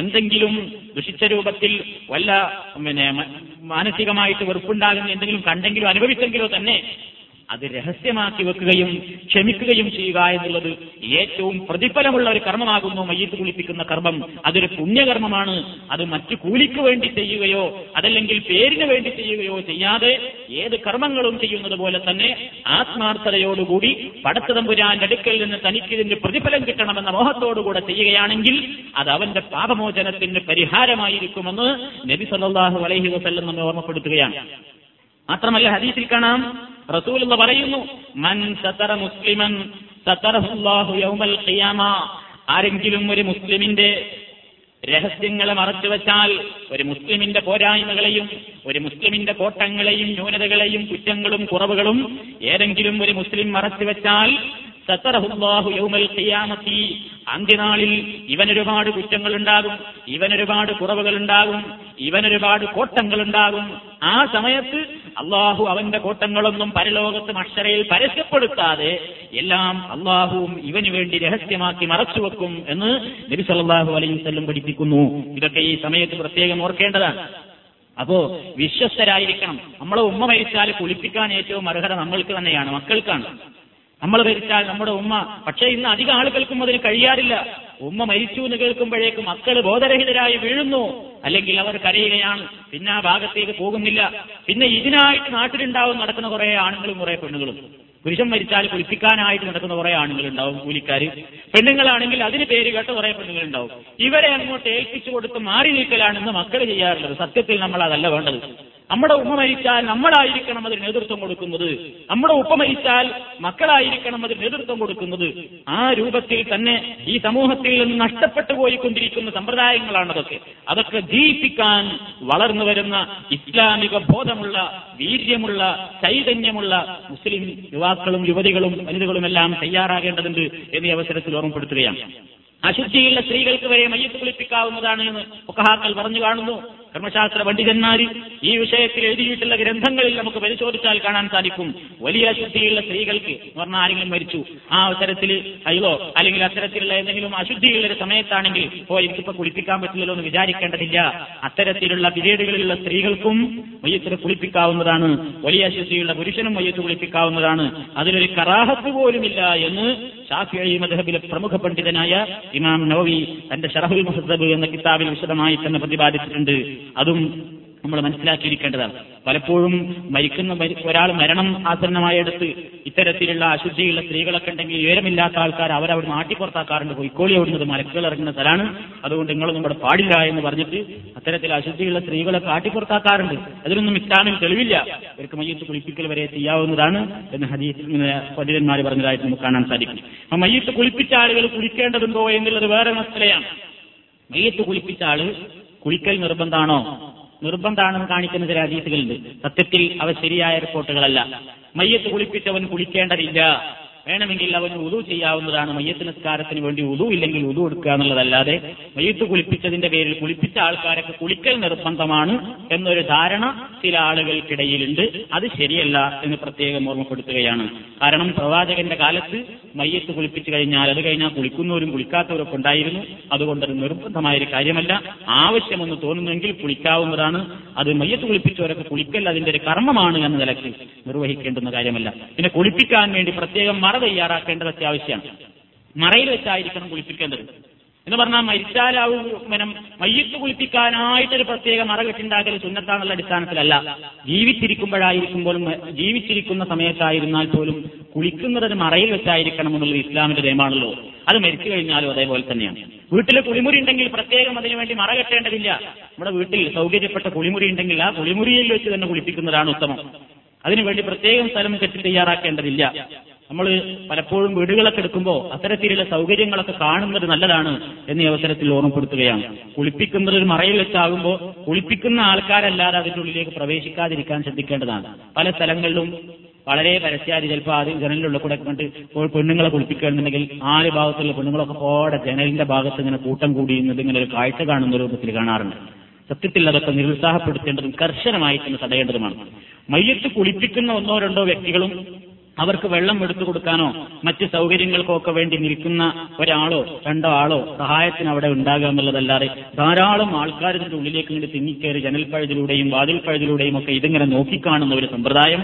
എന്തെങ്കിലും ദുഷിച്ച രൂപത്തിൽ വല്ല പിന്നെ മാനസികമായിട്ട് വെറുപ്പുണ്ടാകുന്ന എന്തെങ്കിലും കണ്ടെങ്കിലോ അനുഭവിച്ചെങ്കിലോ തന്നെ അത് രഹസ്യമാക്കി വെക്കുകയും ക്ഷമിക്കുകയും ചെയ്യുക എന്നുള്ളത് ഏറ്റവും പ്രതിഫലമുള്ള ഒരു കർമ്മമാകുന്നു മയ്യത്ത് കുളിപ്പിക്കുന്ന കർമ്മം. അതൊരു പുണ്യകർമ്മമാണ്. അത് മറ്റു കൂലിക്ക് വേണ്ടി ചെയ്യുകയോ അതല്ലെങ്കിൽ പേരിന് വേണ്ടി ചെയ്യുകയോ ചെയ്യാതെ ഏത് കർമ്മങ്ങളും ചെയ്യുന്നത് പോലെ തന്നെ ആത്മാർത്ഥതയോടുകൂടി പടച്ചതമ്പുരാന്റെ അടുക്കൽ നിന്ന് തനിക്ക് ഇതിന്റെ പ്രതിഫലം കിട്ടണമെന്ന മോഹത്തോടുകൂടെ ചെയ്യുകയാണെങ്കിൽ അത് അവന്റെ പാപമോചനത്തിന്റെ പരിഹാരമായിരിക്കുമെന്ന് നബി സല്ലല്ലാഹു അലൈഹി വസല്ലം നമ്മെ ഓർമ്മപ്പെടുത്തുകയാണ്. മാത്രമല്ല ഹദീസിൽ കാണാം, റസൂലുള്ള പറയുന്നു, മൻ സതറ മുസ്ലിമൻ സതറഹുല്ലാഹു യൗമൽ ഖിയാമ, ആരെങ്കിലും ഒരു മുസ്ലിമിന്റെ രഹസ്യങ്ങളെ മറച്ചുവെച്ചാൽ, ഒരു മുസ്ലിമിന്റെ പോരായ്മകളെയും ഒരു മുസ്ലിമിന്റെ കോട്ടങ്ങളെയും ന്യൂനതകളെയും കുറ്റങ്ങളും കുറവുകളും ഏതെങ്കിലും ഒരു മുസ്ലിം മറച്ചുവെച്ചാൽ സതറഹുല്ലാഹു യൗമൽ ഖിയാമത്തി, അന്ത്യനാളിൽ ഇവനൊരുപാട് കുറ്റങ്ങളുണ്ടാകും, ഇവനൊരുപാട് കുറവുകളുണ്ടാകും, ഇവനൊരുപാട് കോട്ടങ്ങളുണ്ടാകും. ആ സമയത്ത് അള്ളാഹു അവന്റെ കോട്ടങ്ങളൊന്നും പരലോകത്ത് മഹ്ശറയിൽ പരസ്യപ്പെടുത്താതെ എല്ലാം അള്ളാഹുവും ഇവന് വേണ്ടി രഹസ്യമാക്കി മറച്ചുവെക്കും എന്ന് നബി സല്ലല്ലാഹു അലൈഹി വസല്ലം പഠിപ്പിക്കുന്നു. ഇതൊക്കെ ഈ സമയത്ത് പ്രത്യേകം ഓർക്കേണ്ടതാണ്. അപ്പോ വിശ്വസ്തരായിരിക്കണം. നമ്മളെ ഉമ്മ മരിച്ചാൽ കുളിപ്പിക്കാൻ ഏറ്റവും അർഹത നമ്മൾക്ക് തന്നെയാണ്, മക്കൾക്കാണ്. നമ്മൾ മരിച്ചാൽ നമ്മുടെ ഉമ്മ, പക്ഷേ ഇന്ന് അധികം ആളുകൾക്കും അതിന് കഴിയാറില്ല. ഉമ്മ മരിച്ചു എന്ന് കേൾക്കുമ്പോഴേക്കും മക്കൾ ബോധരഹിതരായി വീഴുന്നു, അല്ലെങ്കിൽ അവർ കരയുകയാണ്, പിന്നെ ആ ഭാഗത്തേക്ക് പോകുന്നില്ല. പിന്നെ ഇതിനായിട്ട് നാട്ടിലുണ്ടാവും നടക്കുന്ന കുറെ ആണുങ്ങളും കുറെ പെണ്ണുങ്ങളും. പുരുഷൻ മരിച്ചാൽ കുളിപ്പിക്കാനായിട്ട് നടക്കുന്ന കുറെ ആണുങ്ങളുണ്ടാവും, കൂലിക്കാർ. പെണ്ണുങ്ങളാണെങ്കിൽ അതിന് പേര് കേട്ട കുറെ പെണ്ണുങ്ങളുണ്ടാവും. ഇവരെ അങ്ങോട്ട് ഏൽപ്പിച്ചു കൊടുത്ത് മാറി നിൽക്കലാണെന്ന് മക്കൾ ചെയ്യാറുള്ളത്. സത്യത്തിൽ നമ്മൾ അതല്ല വേണ്ടത്. നമ്മുടെ ഉമ്മ മരിച്ചാൽ നമ്മളായിരിക്കണം അതിന് നേതൃത്വം കൊടുക്കുന്നത്. നമ്മുടെ ഉപ്പ മരിച്ചാൽ മക്കളായിരിക്കണം അതിന് നേതൃത്വം കൊടുക്കുന്നത്. ആ രൂപത്തിൽ തന്നെ ഈ സമൂഹത്തിൽ നിന്ന് നഷ്ടപ്പെട്ടു പോയിക്കൊണ്ടിരിക്കുന്ന സമ്പ്രദായങ്ങളാണ് അതൊക്കെ. അതൊക്കെ ജീവിപ്പിക്കാൻ വളർന്നു വരുന്ന ഇസ്ലാമിക ബോധമുള്ള, വീര്യമുള്ള, ചൈതന്യമുള്ള മുസ്ലിം യുവാക്കളും യുവതികളും വനിതകളുമെല്ലാം തയ്യാറാകേണ്ടതുണ്ട് എന്ന് ഈ അവസരത്തിൽ ഓർമ്മപ്പെടുത്തുകയാണ്. അശുദ്ധിയുള്ള സ്ത്രീകൾക്ക് വരെ മയ്യത്ത് കുളിപ്പിക്കാവുന്നതാണ് എന്ന് ഫഖഹാക്കൾ പറഞ്ഞു കാണുന്നു. കർമ്മശാസ്ത്ര പണ്ഡിതന്മാർ ഈ വിഷയത്തിൽ എഴുതിയിട്ടുള്ള ഗ്രന്ഥങ്ങളിൽ നമുക്ക് പരിശോധിച്ചാൽ കാണാൻ സാധിക്കും. വലിയ അശുദ്ധിയുള്ള സ്ത്രീകൾക്ക് എന്ന് പറഞ്ഞാൽ ആരെങ്കിലും മരിച്ചു, ആ അവസരത്തിൽ അയ്യോ അല്ലെങ്കിൽ അത്തരത്തിലുള്ള എന്തെങ്കിലും അശുദ്ധിയുള്ള ഒരു സമയത്താണെങ്കിൽ ഓ എനിക്കിപ്പോ കുളിപ്പിക്കാൻ പറ്റില്ലല്ലോ എന്ന് വിചാരിക്കേണ്ടതില്ല. അത്തരത്തിലുള്ള പിരീഡുകളിലുള്ള സ്ത്രീകൾക്കും മയ്യത്ത് കുളിപ്പിക്കാവുന്നതാണ്. വലിയ അശുദ്ധിയുള്ള പുരുഷനും മയ്യത്ത് കുളിപ്പിക്കാവുന്നതാണ്. അതിലൊരു കറാഹത്ത് പോലുമില്ല എന്ന് ശാഫിഈ മദ്ഹബിലെ പ്രമുഖ പണ്ഡിതനായ ഇമാം നവവി തന്റെ ശറഹുൽ മുഹദ്ദബ് എന്ന കിതാബിൽ വിശദമായി തന്നെ പ്രതിപാദിച്ചിട്ടുണ്ട്. അതും നമ്മൾ മനസ്സിലാക്കിയിരിക്കേണ്ടതാണ്. പലപ്പോഴും മരിക്കുന്ന ഒരാൾ മരണം ആസന്നമായെടുത്ത് ഇത്തരത്തിലുള്ള അശുദ്ധിയുള്ള സ്ത്രീകളൊക്കെ ഉണ്ടെങ്കിൽ വിവരമില്ലാത്ത ആൾക്കാർ അവരവിടെ നാട്ടി പുറത്താക്കാറുണ്ട്. കോഴിക്കോളി അവിടുന്ന് മലക്കുകൾ ഇറങ്ങുന്ന സ്ഥലമാണ്, അതുകൊണ്ട് നിങ്ങളൊന്നും ഇവിടെ പാടില്ല എന്ന് പറഞ്ഞിട്ട് അത്തരത്തിൽ അശുദ്ധിയുള്ള സ്ത്രീകളെ കാട്ടി പുറത്താക്കാറുണ്ട്. അതിനൊന്നും ഇസ്ലാമിൽ തെളിവില്ല. ഇവർക്ക് മയ്യത്ത് കുളിപ്പിക്കൽ വരെ ചെയ്യാവുന്നതാണ് എന്ന് ഹദീസിൽ പണ്ഡിതന്മാർ പറഞ്ഞതായിട്ട് നമുക്ക് കാണാൻ സാധിക്കും. ആ മയ്യത്ത് കുളിപ്പിച്ച ആളുകൾ കുളിക്കേണ്ടതുണ്ടോ എന്നുള്ളത് വേറെ മസലയാണ്. മയ്യത്ത് കുളിപ്പിച്ച ആള് കുളിക്കൽ നിർബന്ധമാണോ? നിർബന്ധമാണെന്ന് കാണിക്കുന്ന ചില ഹദീസുകളുണ്ട്. സത്യത്തിൽ അവ ശരിയായ റിപ്പോർട്ടുകളല്ല. മയ്യത്ത് കുളിപ്പിച്ചവൻ കുളിക്കേണ്ടതില്ല. വേണമെങ്കിൽ അവന് ഉദു ചെയ്യാവുന്നതാണ്. മയ്യത്ത് നിസ്കാരത്തിന് വേണ്ടി ഉദു ഇല്ലെങ്കിൽ ഉദു എടുക്കുക എന്നുള്ളതല്ലാതെ മയ്യത്ത് കുളിപ്പിച്ചതിന്റെ പേരിൽ കുളിപ്പിച്ച ആൾക്കാരൊക്കെ കുളിക്കൽ നിർബന്ധമാണ് എന്നൊരു ധാരണ ചില ആളുകൾക്കിടയിലുണ്ട്. അത് ശരിയല്ല എന്ന് പ്രത്യേകം ഓർമ്മപ്പെടുത്തുകയാണ്. കാരണം പ്രവാചകന്റെ കാലത്ത് മയ്യത്ത് കുളിപ്പിച്ചു കഴിഞ്ഞാൽ അത് കഴിഞ്ഞാൽ കുളിക്കുന്നവരും കുളിക്കാത്തവരൊക്കെ ഉണ്ടായിരുന്നു. അതുകൊണ്ട് അത് നിർബന്ധമായൊരു കാര്യമല്ല. ആവശ്യമെന്ന് തോന്നുന്നെങ്കിൽ കുളിക്കാവുന്നതാണ്. അത് മയ്യത്ത് കുളിപ്പിച്ചവരൊക്കെ കുളിക്കൽ അതിന്റെ ഒരു കർമ്മമാണ് എന്ന നിലയ്ക്ക് നിർവഹിക്കേണ്ടുന്ന കാര്യമല്ല. പിന്നെ കുളിപ്പിക്കാൻ വേണ്ടി പ്രത്യേകം മറ തയ്യാറാക്കേണ്ടത് അത്യാവശ്യമാണ്. മറയിൽ വെച്ചായിരിക്കണം കുളിപ്പിക്കേണ്ടത് എന്ന് പറഞ്ഞാൽ മരിച്ചാലാവും മനം മയ്യത്ത് കുളിപ്പിക്കാനായിട്ടൊരു പ്രത്യേക മറകെട്ടുണ്ടാക്കൽ സുന്നത്താണെന്നുള്ള അടിസ്ഥാനത്തിലല്ല. ജീവിച്ചിരിക്കുമ്പോഴായിരിക്കുമ്പോൾ ജീവിച്ചിരിക്കുന്ന സമയത്തായിരുന്നാൽ പോലും കുളിക്കുന്നത് മറയിൽ വെച്ചായിരിക്കണം എന്നുള്ളത് ഇസ്ലാമിന്റെ നിയമമാണല്ലോ. അത് മരിച്ചു കഴിഞ്ഞാലും അതേപോലെ തന്നെയാണ്. വീട്ടിലെ കുളിമുറി ഉണ്ടെങ്കിൽ പ്രത്യേകം അതിനുവേണ്ടി മറകെട്ടേണ്ടതില്ല. നമ്മുടെ വീട്ടിൽ സൗകര്യപ്പെട്ട കുളിമുറി ഉണ്ടെങ്കിൽ ആ കുളിമുറിയിൽ വെച്ച് തന്നെ കുളിപ്പിക്കുന്നതാണ് ഉത്തമം. അതിനുവേണ്ടി പ്രത്യേകം സ്ഥലം കെട്ടി തയ്യാറാക്കേണ്ടതില്ല. നമ്മൾ പലപ്പോഴും വീടുകളൊക്കെ എടുക്കുമ്പോൾ അത്തരത്തിലുള്ള സൗകര്യങ്ങളൊക്കെ കാണുന്നത് നല്ലതാണ് എന്നീ അവസരത്തിൽ ഓർമ്മപ്പെടുത്തുകയാണ്. കുളിപ്പിക്കുന്നത് ഒരു മറയിൽ വെച്ചാകുമ്പോൾ കുളിപ്പിക്കുന്ന ആൾക്കാരല്ലാതെ അതിൻ്റെ ഉള്ളിലേക്ക് പ്രവേശിക്കാതിരിക്കാൻ ശ്രദ്ധിക്കേണ്ടതാണ്. പല സ്ഥലങ്ങളിലും വളരെ പരസ്യാതി ചിലപ്പോൾ ആദ്യം ജനലിലുള്ള കൂടെ കണ്ട് പെണ്ണുങ്ങളെ കുളിപ്പിക്കുകയാണെന്നുണ്ടെങ്കിൽ നാല് ഭാഗത്തുള്ള പെണ്ണുങ്ങളൊക്കെ പോടെ ജനലിന്റെ ഭാഗത്ത് ഇങ്ങനെ കൂട്ടം കൂടിയുന്നത് ഇങ്ങനെ ഒരു കാഴ്ച കാണുന്ന രൂപത്തിൽ കാണാറുണ്ട്. സത്യത്തിൽ അതൊക്കെ നിരുത്സാഹപ്പെടുത്തേണ്ടതും കർശനമായി തന്നെ തടയേണ്ടതുമാണ്. മയ്യത്ത് കുളിപ്പിക്കുന്ന ഒന്നോ രണ്ടോ വ്യക്തികളും അവർക്ക് വെള്ളം എടുത്തു കൊടുക്കാനോ മറ്റ് സൗകര്യങ്ങൾക്കോ ഒക്കെ വേണ്ടി നിൽക്കുന്ന ഒരാളോ രണ്ടോ ആളോ സഹായത്തിന് അവിടെ ഉണ്ടാകുക എന്നുള്ളതല്ലാതെ ധാരാളം ആൾക്കാരുടെ ഉള്ളിലേക്ക് ഇങ്ങോട്ട് തിങ്ങിക്കയറി ജനൽപ്പഴുതിലൂടെയും വാതിൽപ്പഴുതിലൂടെയും ഒക്കെ ഇതിങ്ങനെ നോക്കിക്കാണുന്ന ഒരു സമ്പ്രദായം,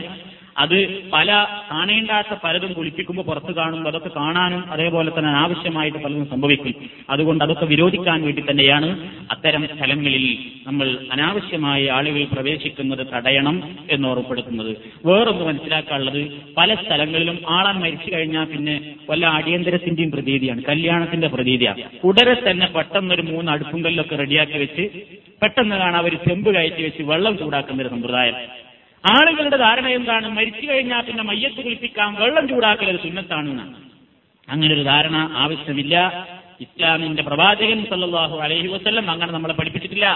അത് പല കാണേണ്ടാത്ത പലതും കുളിപ്പിക്കുമ്പോൾ പുറത്ത് കാണുമ്പോൾ അതൊക്കെ കാണാനും അതേപോലെ തന്നെ ആവശ്യമായിട്ട് പലതും സംഭവിക്കും. അതുകൊണ്ട് അതൊക്കെ വിരോധിക്കാൻ വേണ്ടി തന്നെയാണ് അത്തരം സ്ഥലങ്ങളിൽ നമ്മൾ അനാവശ്യമായി ആളുകൾ പ്രവേശിക്കുന്നത് തടയണം എന്ന് ഉറപ്പെടുത്തുന്നത്. വേറൊന്ന് മനസ്സിലാക്കാനുള്ളത്, പല സ്ഥലങ്ങളിലും ആളാൻ മരിച്ചു കഴിഞ്ഞാൽ പിന്നെ വല്ല അടിയന്തരത്തിന്റെയും പ്രതീതിയാണ്, കല്യാണത്തിന്റെ പ്രതീതിയാണ്. ഉടനെ തന്നെ പെട്ടെന്നൊരു മൂന്ന് അടുപ്പും കല്ലൊക്കെ റെഡിയാക്കി വെച്ച് പെട്ടെന്ന് കാണാൻ ഒരു ചെമ്പ് കയറ്റി വെച്ച് വെള്ളം ചൂടാക്കുന്ന ഒരു സമ്പ്രദായം. ആളുകളുടെ ധാരണ എന്താണ്? മരിച്ചു കഴിഞ്ഞാൽ പിന്നെ മയ്യത്ത് കുളിപ്പിക്കാം, വെള്ളം ചൂടാക്കലൊരു സുന്നത്താണെന്നാണ്. അങ്ങനെ ഒരു ധാരണ ആവശ്യമില്ല. ഇസ്ലാമിന്റെ പ്രവാചകൻ സല്ലല്ലാഹു അലൈഹി വസല്ലം അങ്ങനെ നമ്മളെ പഠിപ്പിച്ചിട്ടില്ല.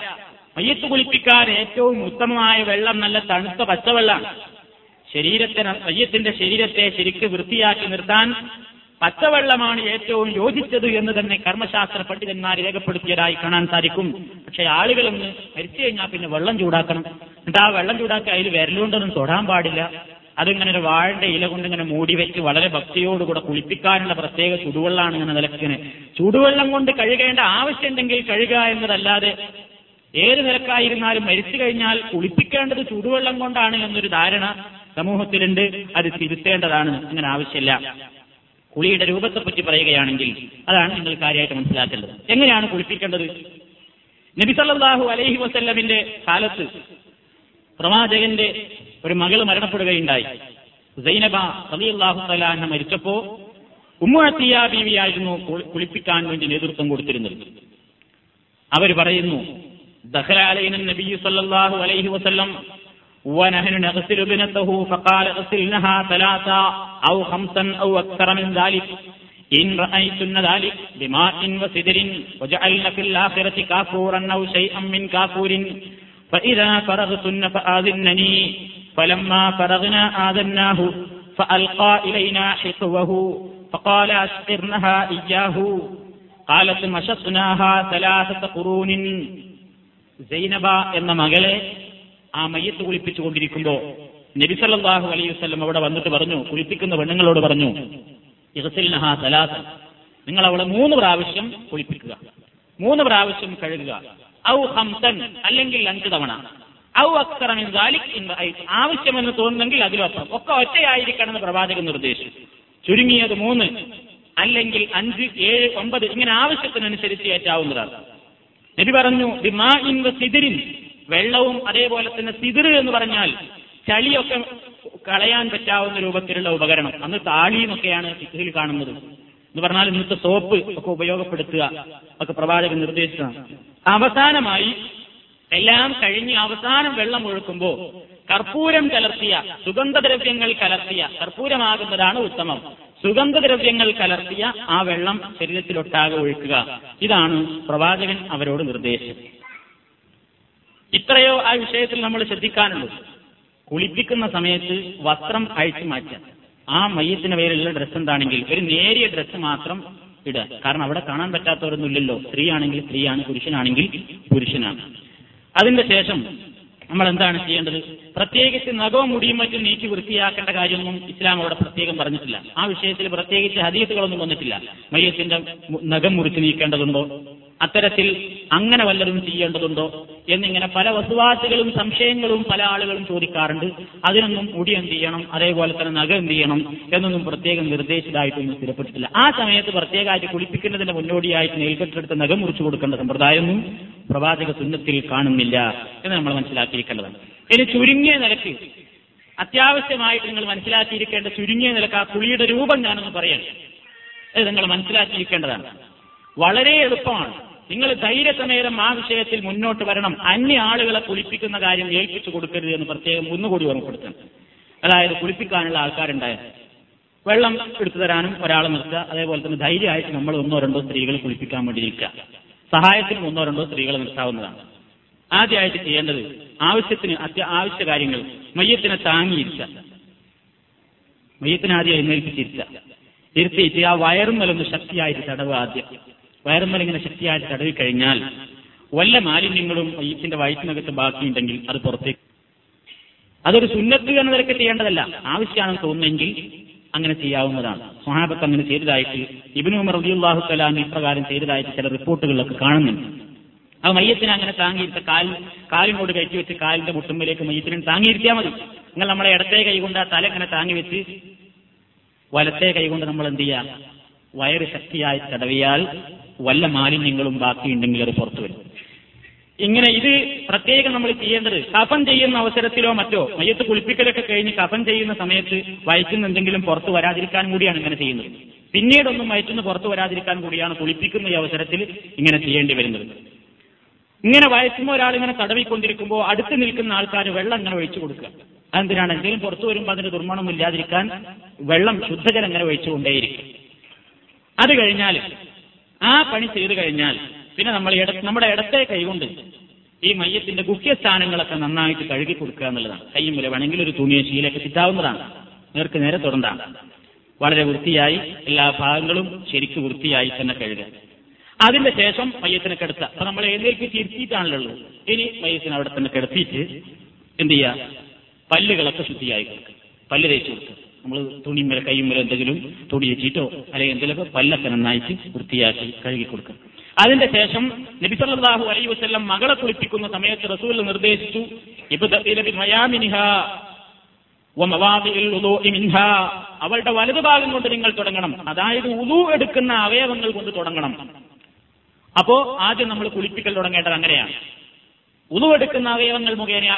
മയ്യത്ത് കുളിപ്പിക്കാൻ ഏറ്റവും ഉത്തമമായ വെള്ളം നല്ല തണുത്ത പച്ചവെള്ളമാണ്. ശരീരത്തിന് മയ്യത്തിന്റെ ശരീരത്തെ ശരിക്ക് വൃത്തിയാക്കി നിർത്താൻ പച്ചവെള്ളമാണ് ഏറ്റവും യോജിച്ചത് എന്ന് തന്നെ കർമ്മശാസ്ത്ര പണ്ഡിതന്മാർ രേഖപ്പെടുത്തിയതായി കാണാൻ സാധിക്കും. പക്ഷെ ആളുകളൊന്ന് മരിച്ചു കഴിഞ്ഞാൽ പിന്നെ വെള്ളം ചൂടാക്കണം, എന്നിട്ട് ആ വെള്ളം ചൂടാക്കി അതിൽ വിരലുകൊണ്ടൊന്നും തൊടാൻ പാടില്ല, അതിങ്ങനെ ഒരു വാഴന്റെ ഇല കൊണ്ട് ഇങ്ങനെ മൂടി വെച്ച് വളരെ ഭക്തിയോടുകൂടെ കുളിപ്പിക്കാനുള്ള പ്രത്യേക ചുടുവെള്ളമാണ് എന്ന നിലക്കിന്. ചുടുവെള്ളം കൊണ്ട് കഴുകേണ്ട ആവശ്യമുണ്ടെങ്കിൽ കഴുകുക എന്നതല്ലാതെ ഏത് നിലക്കായിരുന്നാലും മരിച്ചു കഴിഞ്ഞാൽ കുളിപ്പിക്കേണ്ടത് ചുടുവെള്ളം കൊണ്ടാണ് എന്നൊരു ധാരണ സമൂഹത്തിലുണ്ട്. അത് തിരുത്തേണ്ടതാണ്. അങ്ങനെ ആവശ്യമില്ല. കുളിയുടെ രൂപത്തെപ്പറ്റി പറയുകയാണെങ്കിൽ അതാണ് നിങ്ങൾ കാര്യമായിട്ട് മനസ്സിലാക്കേണ്ടത്. എങ്ങനെയാണ് കുളിപ്പിക്കേണ്ടത്? നബി സല്ലല്ലാഹു അലൈഹി വസല്ലമിന്റെ കാലത്ത് പ്രവാചകന്റെ ഒരു മകൾ മരണപ്പെടുകയുണ്ടായി. സൈനബ റളിയല്ലാഹു തആല അൻഹ മരിച്ചപ്പോൾ ഉമ്മു അത്തിയ ബീവിയായിരുന്നു കുളിപ്പിക്കാൻ വേണ്ടി നേതൃത്വം കൊടുത്തിരുന്നത്. അവർ പറയുന്നു, ദഖല അലൈന നബി സല്ലല്ലാഹു അലൈഹി വസല്ലം വനഹനു നഗ്സിലു ബിനതഹു ഫഖാല അഗ്സിൽനഹാ തലാസ ഔ ഖംസൻ ഔ അക്തറ മിൻ ദാലിക് ഇൻ റഅയ്തുന്ന ദാലിക് ബിമാഇൻ വസിദരിൻ വജഅൽന ഫിൽ ആഖിറതി കാഫൂറൻ ഔ ശൈഅൻ മിൻ കാഫൂരിൻ ഫഇദാ ഫറഗ്തുന്ന ഫആദിന്നനി ഫലമ്മാ ഫറഗ്നാ ആദന്നാഹു ഫഅൽഖാ ഇലൈനാ ഹിഖവഹു ഫഖാല അസ്ഖിർനഹാ ഇയ്യാഹു ഖാലത് മശഖ്നാഹാ തലാസത ഖുറൂനിൻ. സൈനബ എന്ന മകളെ ആ മയ്യത്ത് കുളിപ്പിച്ചുകൊണ്ടിരിക്കുമ്പോൾ നബി സല്ലല്ലാഹു അലൈഹി വസല്ലം അവിടെ വന്നിട്ട് പറഞ്ഞു, കുളിപ്പിക്കുന്ന പെണ്ണുങ്ങളോട് പറഞ്ഞു, ഇഗ്സിൽനഹാ സലാസ, നിങ്ങൾ അവളെ മൂന്ന് പ്രാവശ്യം കുളിപ്പിക്കുക, മൂന്ന് പ്രാവശ്യം കഴുകുക, ഔ ഹംസൻ അല്ലെങ്കിൽ അഞ്ച് തവണ, ഔ അക്തറ മിൻ ദാലിക് ഇൻ റഅയ്ത്, ആവശ്യമെന്ന് തോന്നുന്നെങ്കിൽ അതിലപ്പുറം, ഒക്കെ ഒറ്റയായിരിക്കണം എന്ന് പ്രവാചകൻ നിർദ്ദേശിച്ചു. ചുരുങ്ങിയത് മൂന്ന് അല്ലെങ്കിൽ അഞ്ച് ഏഴ് ഒമ്പത് ഇങ്ങനെ ആവശ്യത്തിനനുസരിച്ച് ഏറ്റാവുന്നതാണ്. നബി പറഞ്ഞു, ബിമാഇൻ വസിദരിൻ, വെള്ളവും അതേപോലെ തന്നെ സിദർ എന്ന് പറഞ്ഞാൽ ചളിയൊക്കെ കളയാൻ പറ്റാവുന്ന രൂപത്തിലുള്ള ഉപകരണം. അന്ന് താളി എന്നൊക്കെയാണ് ഫിഖിൽ കാണുന്നത്. എന്ന് പറഞ്ഞാൽ ഇന്നത്തെ സോപ്പ് ഒക്കെ ഉപയോഗപ്പെടുത്തുക ഒക്കെ പ്രവാചകൻ നിർദ്ദേശിച്ചതാണ്. അവസാനമായി എല്ലാം കഴിഞ്ഞ് അവസാനം വെള്ളം ഒഴുക്കുമ്പോൾ കർപ്പൂരം കലർത്തിയ സുഗന്ധദ്രവ്യങ്ങൾ കലർത്തിയ കർപ്പൂരമാകുന്നതാണ് ഉത്തമം. സുഗന്ധദ്രവ്യങ്ങൾ കലർത്തിയ ആ വെള്ളം ശരീരത്തിലൊട്ടാകെ ഒഴുക്കുക. ഇതാണ് പ്രവാചകൻ അവരോട് നിർദ്ദേശിച്ചത്. ഇത്രയോ ആ വിഷയത്തിൽ നമ്മൾ ശ്രദ്ധിക്കാനുള്ളൂ. കുളിപ്പിക്കുന്ന സമയത്ത് വസ്ത്രം അഴിച്ചു മാറ്റാൻ, ആ മയ്യത്തിന് പേരിലുള്ള ഡ്രസ്സ് എന്താണെങ്കിൽ ഒരു നേരിയ ഡ്രസ്സ് മാത്രം ഇടുക. കാരണം അവിടെ കാണാൻ പറ്റാത്തവരൊന്നും ഇല്ലല്ലോ. സ്ത്രീ ആണെങ്കിൽ സ്ത്രീയാണ്, പുരുഷനാണെങ്കിൽ പുരുഷനാണ്. അതിന്റെ ശേഷം നമ്മൾ എന്താണ് ചെയ്യേണ്ടത്? പ്രത്യേകിച്ച് നഖവും മുടിയും മറ്റും നീക്കി വൃത്തിയാക്കേണ്ട കാര്യമൊന്നും ഇസ്ലാം അവിടെ പ്രത്യേകം പറഞ്ഞിട്ടില്ല. ആ വിഷയത്തിൽ പ്രത്യേകിച്ച് ഹദീസുകളൊന്നും വന്നിട്ടില്ല. മയ്യത്തിന്റെ നഖം മുറിച്ച് നീക്കേണ്ടതുണ്ടോ, അത്തരത്തിൽ അങ്ങനെ വല്ലതും ചെയ്യേണ്ടതുണ്ടോ എന്നിങ്ങനെ പല വസ്തുവാദികളും സംശയങ്ങളും പല ആളുകളും ചോദിക്കാറുണ്ട്. അതിനൊന്നും മുടി എന്ത് ചെയ്യണം, അതേപോലെ തന്നെ നഖം എന്ത് ചെയ്യണം എന്നൊന്നും പ്രത്യേകം നിർദ്ദേശിച്ചതായിട്ടൊന്നും സ്ഥിരപ്പെട്ടിട്ടില്ല. ആ സമയത്ത് പ്രത്യേകമായിട്ട് കുളിപ്പിക്കുന്നതിന് മുന്നോടിയായിട്ട് നെൽക്കെട്ടെടുത്ത് നഖം മുറിച്ചു കൊടുക്കേണ്ട സമ്പ്രദായമൊന്നും പ്രവാചക സുന്നത്തിൽ കാണുന്നില്ല എന്ന് നമ്മൾ മനസ്സിലാക്കിയിരിക്കേണ്ടതാണ്. ഇനി ചുരുങ്ങിയ നിലക്ക് അത്യാവശ്യമായിട്ട് നിങ്ങൾ മനസ്സിലാക്കിയിരിക്കേണ്ട ചുരുങ്ങിയ നിലക്ക് ആ കുളിയുടെ രൂപം ഞാനൊന്ന് പറയണം. ഇത് നിങ്ങൾ മനസ്സിലാക്കിയിരിക്കേണ്ടതാണ്. വളരെ എളുപ്പമാണ്. നിങ്ങൾ ധൈര്യസമേതം ആ വിഷയത്തിൽ മുന്നോട്ട് വരണം. അന്യ ആളുകളെ കുളിപ്പിക്കുന്ന കാര്യം ഏൽപ്പിച്ചു കൊടുക്കരുത് എന്ന് പ്രത്യേകം ഒന്നുകൂടി ഓർമ്മപ്പെടുത്തണം. അതായത് കുളിപ്പിക്കാനുള്ള ആൾക്കാരുണ്ടായത് വെള്ളം എടുത്തു തരാനും ഒരാൾ നിർത്തുക. അതേപോലെ തന്നെ ധൈര്യമായിട്ട് നമ്മൾ ഒന്നോ രണ്ടോ സ്ത്രീകൾ കുളിപ്പിക്കാൻ വേണ്ടി ഇരിക്കുക. സഹായത്തിനും ഒന്നോ രണ്ടോ സ്ത്രീകൾ നിർത്താവുന്നതാണ്. ആദ്യമായിട്ട് ചെയ്യേണ്ടത് ആവശ്യത്തിന് അത്യ ആവശ്യ കാര്യങ്ങൾ മയ്യത്തിനെ താങ്ങിയിരിക്കുക. മയ്യത്തിനാദ്യം എഴുന്നേൽപ്പിച്ചിരിക്കുക. ഇരുത്തിയിട്ട് ആ വയറുമ്മലൊന്ന് ശക്തിയായിട്ട് തടവ്. ആദ്യം വയറുമ്മലിങ്ങനെ ശക്തിയായിട്ട് തടവി കഴിഞ്ഞാൽ വല്ല മാലിന്യങ്ങളും മയ്യത്തിന്റെ വയറ്റിനകത്ത് ബാക്കിയുണ്ടെങ്കിൽ അത് പുറത്തേക്ക്. അതൊരു സുന്നത്ത് എന്നതൊക്കെ ചെയ്യേണ്ടതല്ല, ആവശ്യമാണെന്ന് തോന്നുന്നെങ്കിൽ അങ്ങനെ ചെയ്യാവുന്നതാണ്. സ്വഹാബത്ത് അങ്ങനെ ചെയ്തതായിട്ട് ഇബ്നു ഉമർ റളിയല്ലാഹു തആല അൻഹു ഇപ്രകാരം ചെയ്തതായിട്ട് ചില റിപ്പോർട്ടുകളിലൊക്കെ കാണുന്നുണ്ട്. ആ മയ്യത്തിനെ അങ്ങനെ താങ്ങിയിരുത്ത കാൽ കാലിനോട് കയറ്റി വെച്ച് കാലിന്റെ മുട്ടുമ്പിലേക്ക് മയ്യത്തിനെ താങ്ങിയിരിക്കാൻ മതി. നിങ്ങൾ നമ്മളെ ഇടത്തെ കൈകൊണ്ട് ആ തല അങ്ങനെ താങ്ങി വെച്ച് വലത്തെ കൈകൊണ്ട് നമ്മൾ എന്ത് ചെയ്യാം, വയറ് ശക്തിയായി തടവിയാൽ വല്ല മാലിന്യങ്ങളും ബാക്കിയുണ്ടെങ്കിൽ അത് പുറത്തു വരും. ഇങ്ങനെ ഇത് പ്രത്യേകം നമ്മൾ ചെയ്യേണ്ടത്. കഫൻ ചെയ്യുന്ന അവസരത്തിലോ മറ്റോ മയ്യത്ത് കുളിപ്പിക്കലൊക്കെ കഴിഞ്ഞ് കഫൻ ചെയ്യുന്ന സമയത്ത് വയറ്റുന്നെന്തെങ്കിലും പുറത്ത് വരാതിരിക്കാൻ കൂടിയാണ് ഇങ്ങനെ ചെയ്യുന്നത്. പിന്നീടൊന്നും വയറ്റുന്ന് പുറത്തു വരാതിരിക്കാൻ കൂടിയാണ് കുളിപ്പിക്കുന്ന ഈ അവസരത്തിൽ ഇങ്ങനെ ചെയ്യേണ്ടി വരുന്നത്. ഇങ്ങനെ വയറ്റുമ്പോൾ ഒരാളിങ്ങനെ തടവിക്കൊണ്ടിരിക്കുമ്പോൾ അടുത്ത് നിൽക്കുന്ന ആൾക്കാർ വെള്ളം ഇങ്ങനെ ഒഴിച്ചു കൊടുക്കുക. അതെന്തിനാണ്? എന്തെങ്കിലും പുറത്തു വരുമ്പോൾ അതിന് ദുർമണം ഇല്ലാതിരിക്കാൻ വെള്ളം ശുദ്ധജലം ഇങ്ങനെ ഒഴിച്ചുകൊണ്ടേയിരിക്കും. അത് കഴിഞ്ഞാൽ ആ പണി ചെയ്തു കഴിഞ്ഞാൽ പിന്നെ നമ്മൾ നമ്മുടെ ഇടത്തെ കൈകൊണ്ട് ഈ മയ്യത്തിന്റെ ഗുഹ്യസ്ഥാനങ്ങളൊക്കെ നന്നായിട്ട് കഴുകി കൊടുക്കുക എന്നുള്ളതാണ്. കയ്യും വിലവാണെങ്കിൽ ഒരു തുണിയോ ശീലൊക്കെ കിട്ടാവുന്നതാണ്. നേർക്ക് നേരെ തുടണ്ടാണ്. വളരെ വൃത്തിയായി എല്ലാ ഭാഗങ്ങളും ശരിക്ക് വൃത്തിയായി തന്നെ കഴുകുക. അതിന്റെ ശേഷം മയ്യത്തിനെ കിടത്തുക. അപ്പൊ നമ്മൾ ഏതിലേക്ക് തിരുത്തിയിട്ടാണല്ലോ. ഇനി മയ്യത്തിനെ അവിടെ തന്നെ കിടത്തിയിട്ട് എന്ത് ചെയ്യുക, പല്ലുകളൊക്കെ ശുദ്ധിയായി കൊടുക്കുക. പല്ല് തേച്ച് കൊടുക്കുക. നമ്മൾ തുണി മേലെ കൈയും മേലെ എന്തെങ്കിലും തുണി വെച്ചിട്ടോ അല്ലെങ്കിൽ എന്തെങ്കിലുമൊക്കെ പല്ലൊക്കെ നന്നായിട്ട് വൃത്തിയാക്കി കഴുകി കൊടുക്കുക. അതിന്റെ ശേഷം നബി സല്ലല്ലാഹു അലൈഹി വസല്ലം മകളെ കുളിപ്പിക്കുന്ന സമയത്ത് റസൂൽ നിർദ്ദേശിച്ചു, അവളുടെ വലതുഭാഗം കൊണ്ട് നിങ്ങൾ തുടങ്ങണം. അതായത് വുളു എടുക്കുന്ന അവയവങ്ങൾ കൊണ്ട് തുടങ്ങണം. അപ്പോ ആദ്യം നമ്മൾ കുളിപ്പിക്കൽ തുടങ്ങേണ്ടത് അങ്ങനെയാണ്. വുളു എടുക്കുന്ന അവയവങ്ങൾ മുഖേന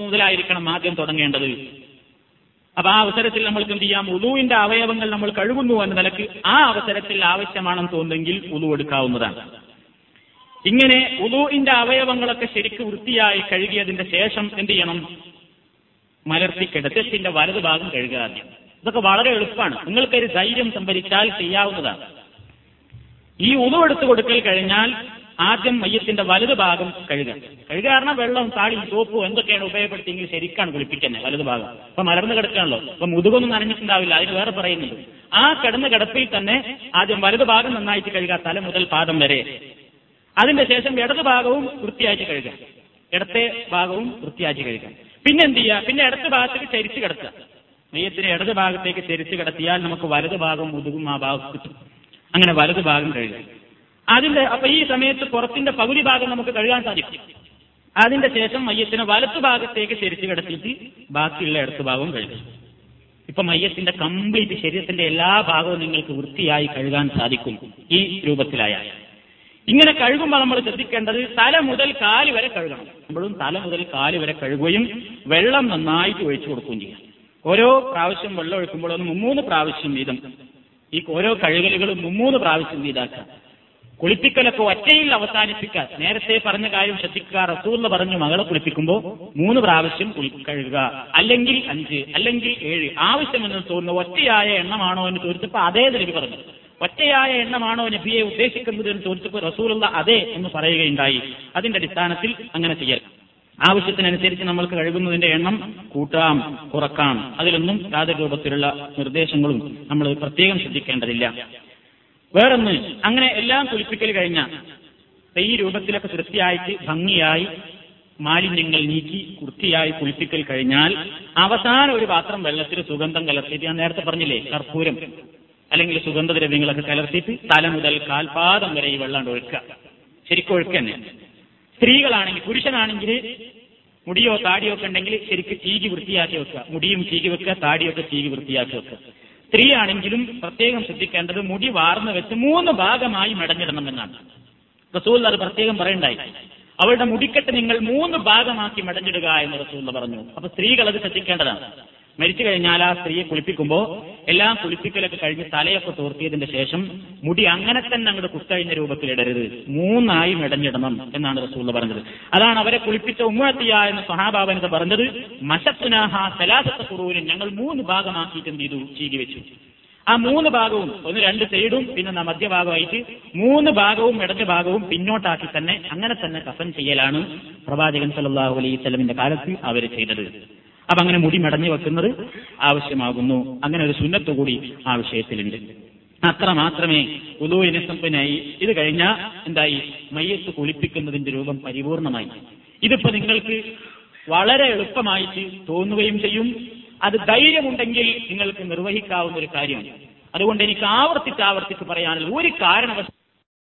മുതലായിരിക്കണം ആദ്യം തുടങ്ങേണ്ടത്. അപ്പൊ ആ അവസരത്തിൽ നമ്മൾക്ക് എന്ത് ചെയ്യാം, വുളുവിന്റെ അവയവങ്ങൾ നമ്മൾ കഴുകുന്നു എന്ന നിലക്ക് ആ അവസരത്തിൽ ആവശ്യമാണെന്ന് തോന്നുന്നെങ്കിൽ വുളു എടുക്കാവുന്നതാണ്. ഇങ്ങനെ വുളുവിന്റെ അവയവങ്ങളൊക്കെ ശരിക്ക് വൃത്തിയായി കഴുകിയതിന്റെ ശേഷം എന്ത് ചെയ്യണം, മലർത്തി കിടത്തിന്റെ വലതു ഭാഗം കഴുകുക ആദ്യം. ഇതൊക്കെ വളരെ എളുപ്പമാണ്. നിങ്ങൾക്കൊരു ധൈര്യം സംഭരിച്ചാൽ ചെയ്യാവുന്നതാണ്. ഈ വുളു എടുത്തു കൊടുക്കൽ കഴിഞ്ഞാൽ ആദ്യം മയ്യത്തിന്റെ വലതു ഭാഗം കഴുകുക. കഴുകുക കാരണം വെള്ളം താളി സോപ്പോ എന്തൊക്കെയാണ് ഉപയോഗപ്പെടുത്തിയെങ്കിൽ ശരിക്കാണ് കുളിപ്പിക്കുന്നത് വലതു ഭാഗം. അപ്പൊ മലർന്ന് കിടക്കാണല്ലോ, അപ്പൊ മുതുകൊന്നും നനഞ്ഞിട്ടുണ്ടാവില്ല. അതിന് വേറെ പറയുന്നുണ്ട്. ആ കിടന്ന് കിടപ്പിൽ തന്നെ ആദ്യം വലതു ഭാഗം നന്നായിട്ട് കഴുകുക, തല മുതൽ പാദം വരെ. അതിന്റെ ശേഷം ഇടതു ഭാഗവും വൃത്തിയായിട്ട് കഴുകുക. ഇടത്തെ ഭാഗവും വൃത്തിയായിട്ട് കഴുകുക. പിന്നെ എന്ത് ചെയ്യുക, പിന്നെ ഇടത് ഭാഗത്തേക്ക് ചരിച്ച് കിടക്കുക. മയ്യത്തിന് ഇടത് ഭാഗത്തേക്ക് ചരിച്ച് കിടത്തിയാൽ നമുക്ക് വലതു ഭാഗം മുതുകും ആ ഭാഗം കിട്ടും. അങ്ങനെ വലതു ഭാഗം കഴുകുക. അതിന്റെ അപ്പൊ ഈ സമയത്ത് പുറത്തിന്റെ പകുതി ഭാഗം നമുക്ക് കഴുകാൻ സാധിക്കും. അതിന്റെ ശേഷം മയ്യത്തിനെ വലത്തു ഭാഗത്തേക്ക് ശരിച്ച് കിടത്തിയിട്ട് ബാക്കിയുള്ള ഇടത്തു ഭാഗം കഴുകും. ഇപ്പൊ മയ്യത്തിന്റെ കംപ്ലീറ്റ് ശരീരത്തിന്റെ എല്ലാ ഭാഗവും നിങ്ങൾക്ക് വൃത്തിയായി കഴുകാൻ സാധിക്കും ഈ രൂപത്തിലായാൽ. ഇങ്ങനെ കഴുകുമ്പോൾ നമ്മൾ ശ്രദ്ധിക്കേണ്ടത് തല മുതൽ കാല് വരെ കഴുകണം. നമ്മളും തല മുതൽ കാല് വരെ കഴുകുകയും വെള്ളം നന്നായിട്ട് ഒഴിച്ചു കൊടുക്കുകയും ചെയ്യാം. ഓരോ പ്രാവശ്യം വെള്ളം ഒഴിക്കുമ്പോഴൊന്ന് മുമ്മൂന്ന് പ്രാവശ്യം വീതം ഈ ഓരോ കഴുകലുകളും മുമ്മൂന്ന് പ്രാവശ്യം വീതാക്കുക. കുളിപ്പിക്കലൊക്കെ ഒറ്റയിൽ അവസാനിപ്പിക്കുക. നേരത്തെ പറഞ്ഞ കാര്യം ശ്രദ്ധിക്കുക. റസൂൽ പറഞ്ഞു മകളെ കുളിപ്പിക്കുമ്പോൾ മൂന്ന് പ്രാവശ്യം കഴുകുക, അല്ലെങ്കിൽ അഞ്ച്, അല്ലെങ്കിൽ ഏഴ്, ആവശ്യമെന്ന് തോന്നുന്നു. ഒറ്റയായ എണ്ണമാണോ എന്ന് ചോദിച്ചപ്പോൾ അതേ നബി പറഞ്ഞു. ഒറ്റയായ എണ്ണമാണോ നബിയെ ഉദ്ദേശിക്കുന്നത് എന്ന് ചോദിച്ചപ്പോൾ റസൂലുള്ള അതെ എന്ന് പറയുകയുണ്ടായി. അതിന്റെ അടിസ്ഥാനത്തിൽ അങ്ങനെ ചെയ്യൽ. ആവശ്യത്തിനനുസരിച്ച് നമ്മൾക്ക് കഴുകുന്നതിന്റെ എണ്ണം കൂട്ടാം, കുറക്കാം. അതിലൊന്നും യാതൊരു രൂപത്തിലുള്ള നിർദ്ദേശങ്ങളും നമ്മൾ പ്രത്യേകം ശ്രദ്ധിക്കേണ്ടതില്ല. വേറൊന്ന്, അങ്ങനെ എല്ലാം കുളിപ്പിക്കൽ കഴിഞ്ഞാൽ ഈ രൂപത്തിലൊക്കെ വൃത്തിയായിട്ട് ഭംഗിയായി മാലിന്യങ്ങൾ നീക്കി വൃത്തിയായി കുളിപ്പിക്കൽ കഴിഞ്ഞാൽ അവസാനം ഒരു പാത്രം വെള്ളത്തിൽ സുഗന്ധം കലർത്തിയിട്ട്, ഞാൻ നേരത്തെ പറഞ്ഞില്ലേ, കർപ്പൂരം അല്ലെങ്കിൽ സുഗന്ധദ്രവ്യങ്ങളൊക്കെ കലർത്തിയിട്ട് തല മുതൽ കാൽപാദം വരെ ഈ വെള്ളം ഒഴുക്കുക. ശരിക്കും ഒഴുക്കുക തന്നെ. സ്ത്രീകളാണെങ്കിൽ, പുരുഷനാണെങ്കിൽ മുടിയോ താടിയോ ഒക്കെ ഉണ്ടെങ്കിൽ ശരിക്കും ചീകി വൃത്തിയാക്കി വെക്കുക. മുടിയും ചീകി വെക്കുക, താടിയൊക്കെ ചീകി വൃത്തിയാക്കി വെക്കുക. സ്ത്രീ ആണെങ്കിലും പ്രത്യേകം ശ്രദ്ധിക്കേണ്ടത് മുടി വാർന്നു വെച്ച് മൂന്ന് ഭാഗമായി മടഞ്ഞിടണം എന്നാണ്. റസൂൽ അത് പ്രത്യേകം പറയണ്ടായി. അവളുടെ മുടിക്കെട്ട് നിങ്ങൾ മൂന്ന് ഭാഗമാക്കി മടഞ്ഞിടുക എന്ന് റസൂൽ പറഞ്ഞു. അപ്പൊ സ്ത്രീകൾ അത് ശ്രദ്ധിക്കേണ്ടതാണ്. മരിച്ചു കഴിഞ്ഞാൽ ആ സ്ത്രീയെ കുളിപ്പിക്കുമ്പോൾ എല്ലാം കുളിപ്പിക്കലൊക്കെ കഴിഞ്ഞ് തലയൊക്കെ തോർത്തിയതിന്റെ ശേഷം മുടി അങ്ങനെ തന്നെ അങ്ങോട്ട് കുത്തഴിഞ്ഞ രൂപത്തിലിടരുത്, മൂന്നായി ഇടഞ്ഞിടണം എന്നാണ് റസൂൽ പറഞ്ഞത്. അതാണ് അവരെ കുളിപ്പിച്ച ഉമ്മത്തിയ എന്ന സഹാബാവനത പറഞ്ഞത്. മശത്തുനാഹ സലാസത്ത് കുറൂരിൻ, ഞങ്ങൾ മൂന്ന് ഭാഗമാക്കിയിട്ട് എന്ത് ചെയ്തു, ചീകി വെച്ചു. ആ മൂന്ന് ഭാഗവും, ഒന്ന് രണ്ട് സൈഡും പിന്നെ മധ്യഭാഗമായിട്ട് മൂന്ന് ഭാഗവും ഇടഞ്ഞ ഭാഗവും പിന്നോട്ടാക്കി തന്നെ അങ്ങനെ തന്നെ കഫൻ ചെയ്യലാണ് പ്രവാചകൻ സല്ലല്ലാഹു അലൈഹി വസല്ലമിന്റെ കാലത്ത് അവർ ചെയ്തത്. അപ്പൊ അങ്ങനെ മുടി മടഞ്ഞു വെക്കുന്നത് ആവശ്യമാകുന്നു. അങ്ങനെ ഒരു സുന്നത്ത് കൂടി ആ വിഷയത്തിലുണ്ട്. അത്ര മാത്രമേ ഉദുവിനെ സംബന്ധമായി ഇത് കഴിഞ്ഞാൽ എന്തായി മയ്യത്ത് കുളിപ്പിക്കുന്നതിന്റെ രൂപം പരിപൂർണമായി. ഇതിപ്പോ നിങ്ങൾക്ക് വളരെ എളുപ്പമായിട്ട് തോന്നുകയും ചെയ്യും. അത് ധൈര്യമുണ്ടെങ്കിൽ നിങ്ങൾക്ക് നിർവഹിക്കാവുന്ന ഒരു കാര്യമാണ്. അതുകൊണ്ട് എനിക്ക് ആവർത്തിച്ച് ആവർത്തിച്ച് പറയാനുള്ള ഒരു കാരണവശാലും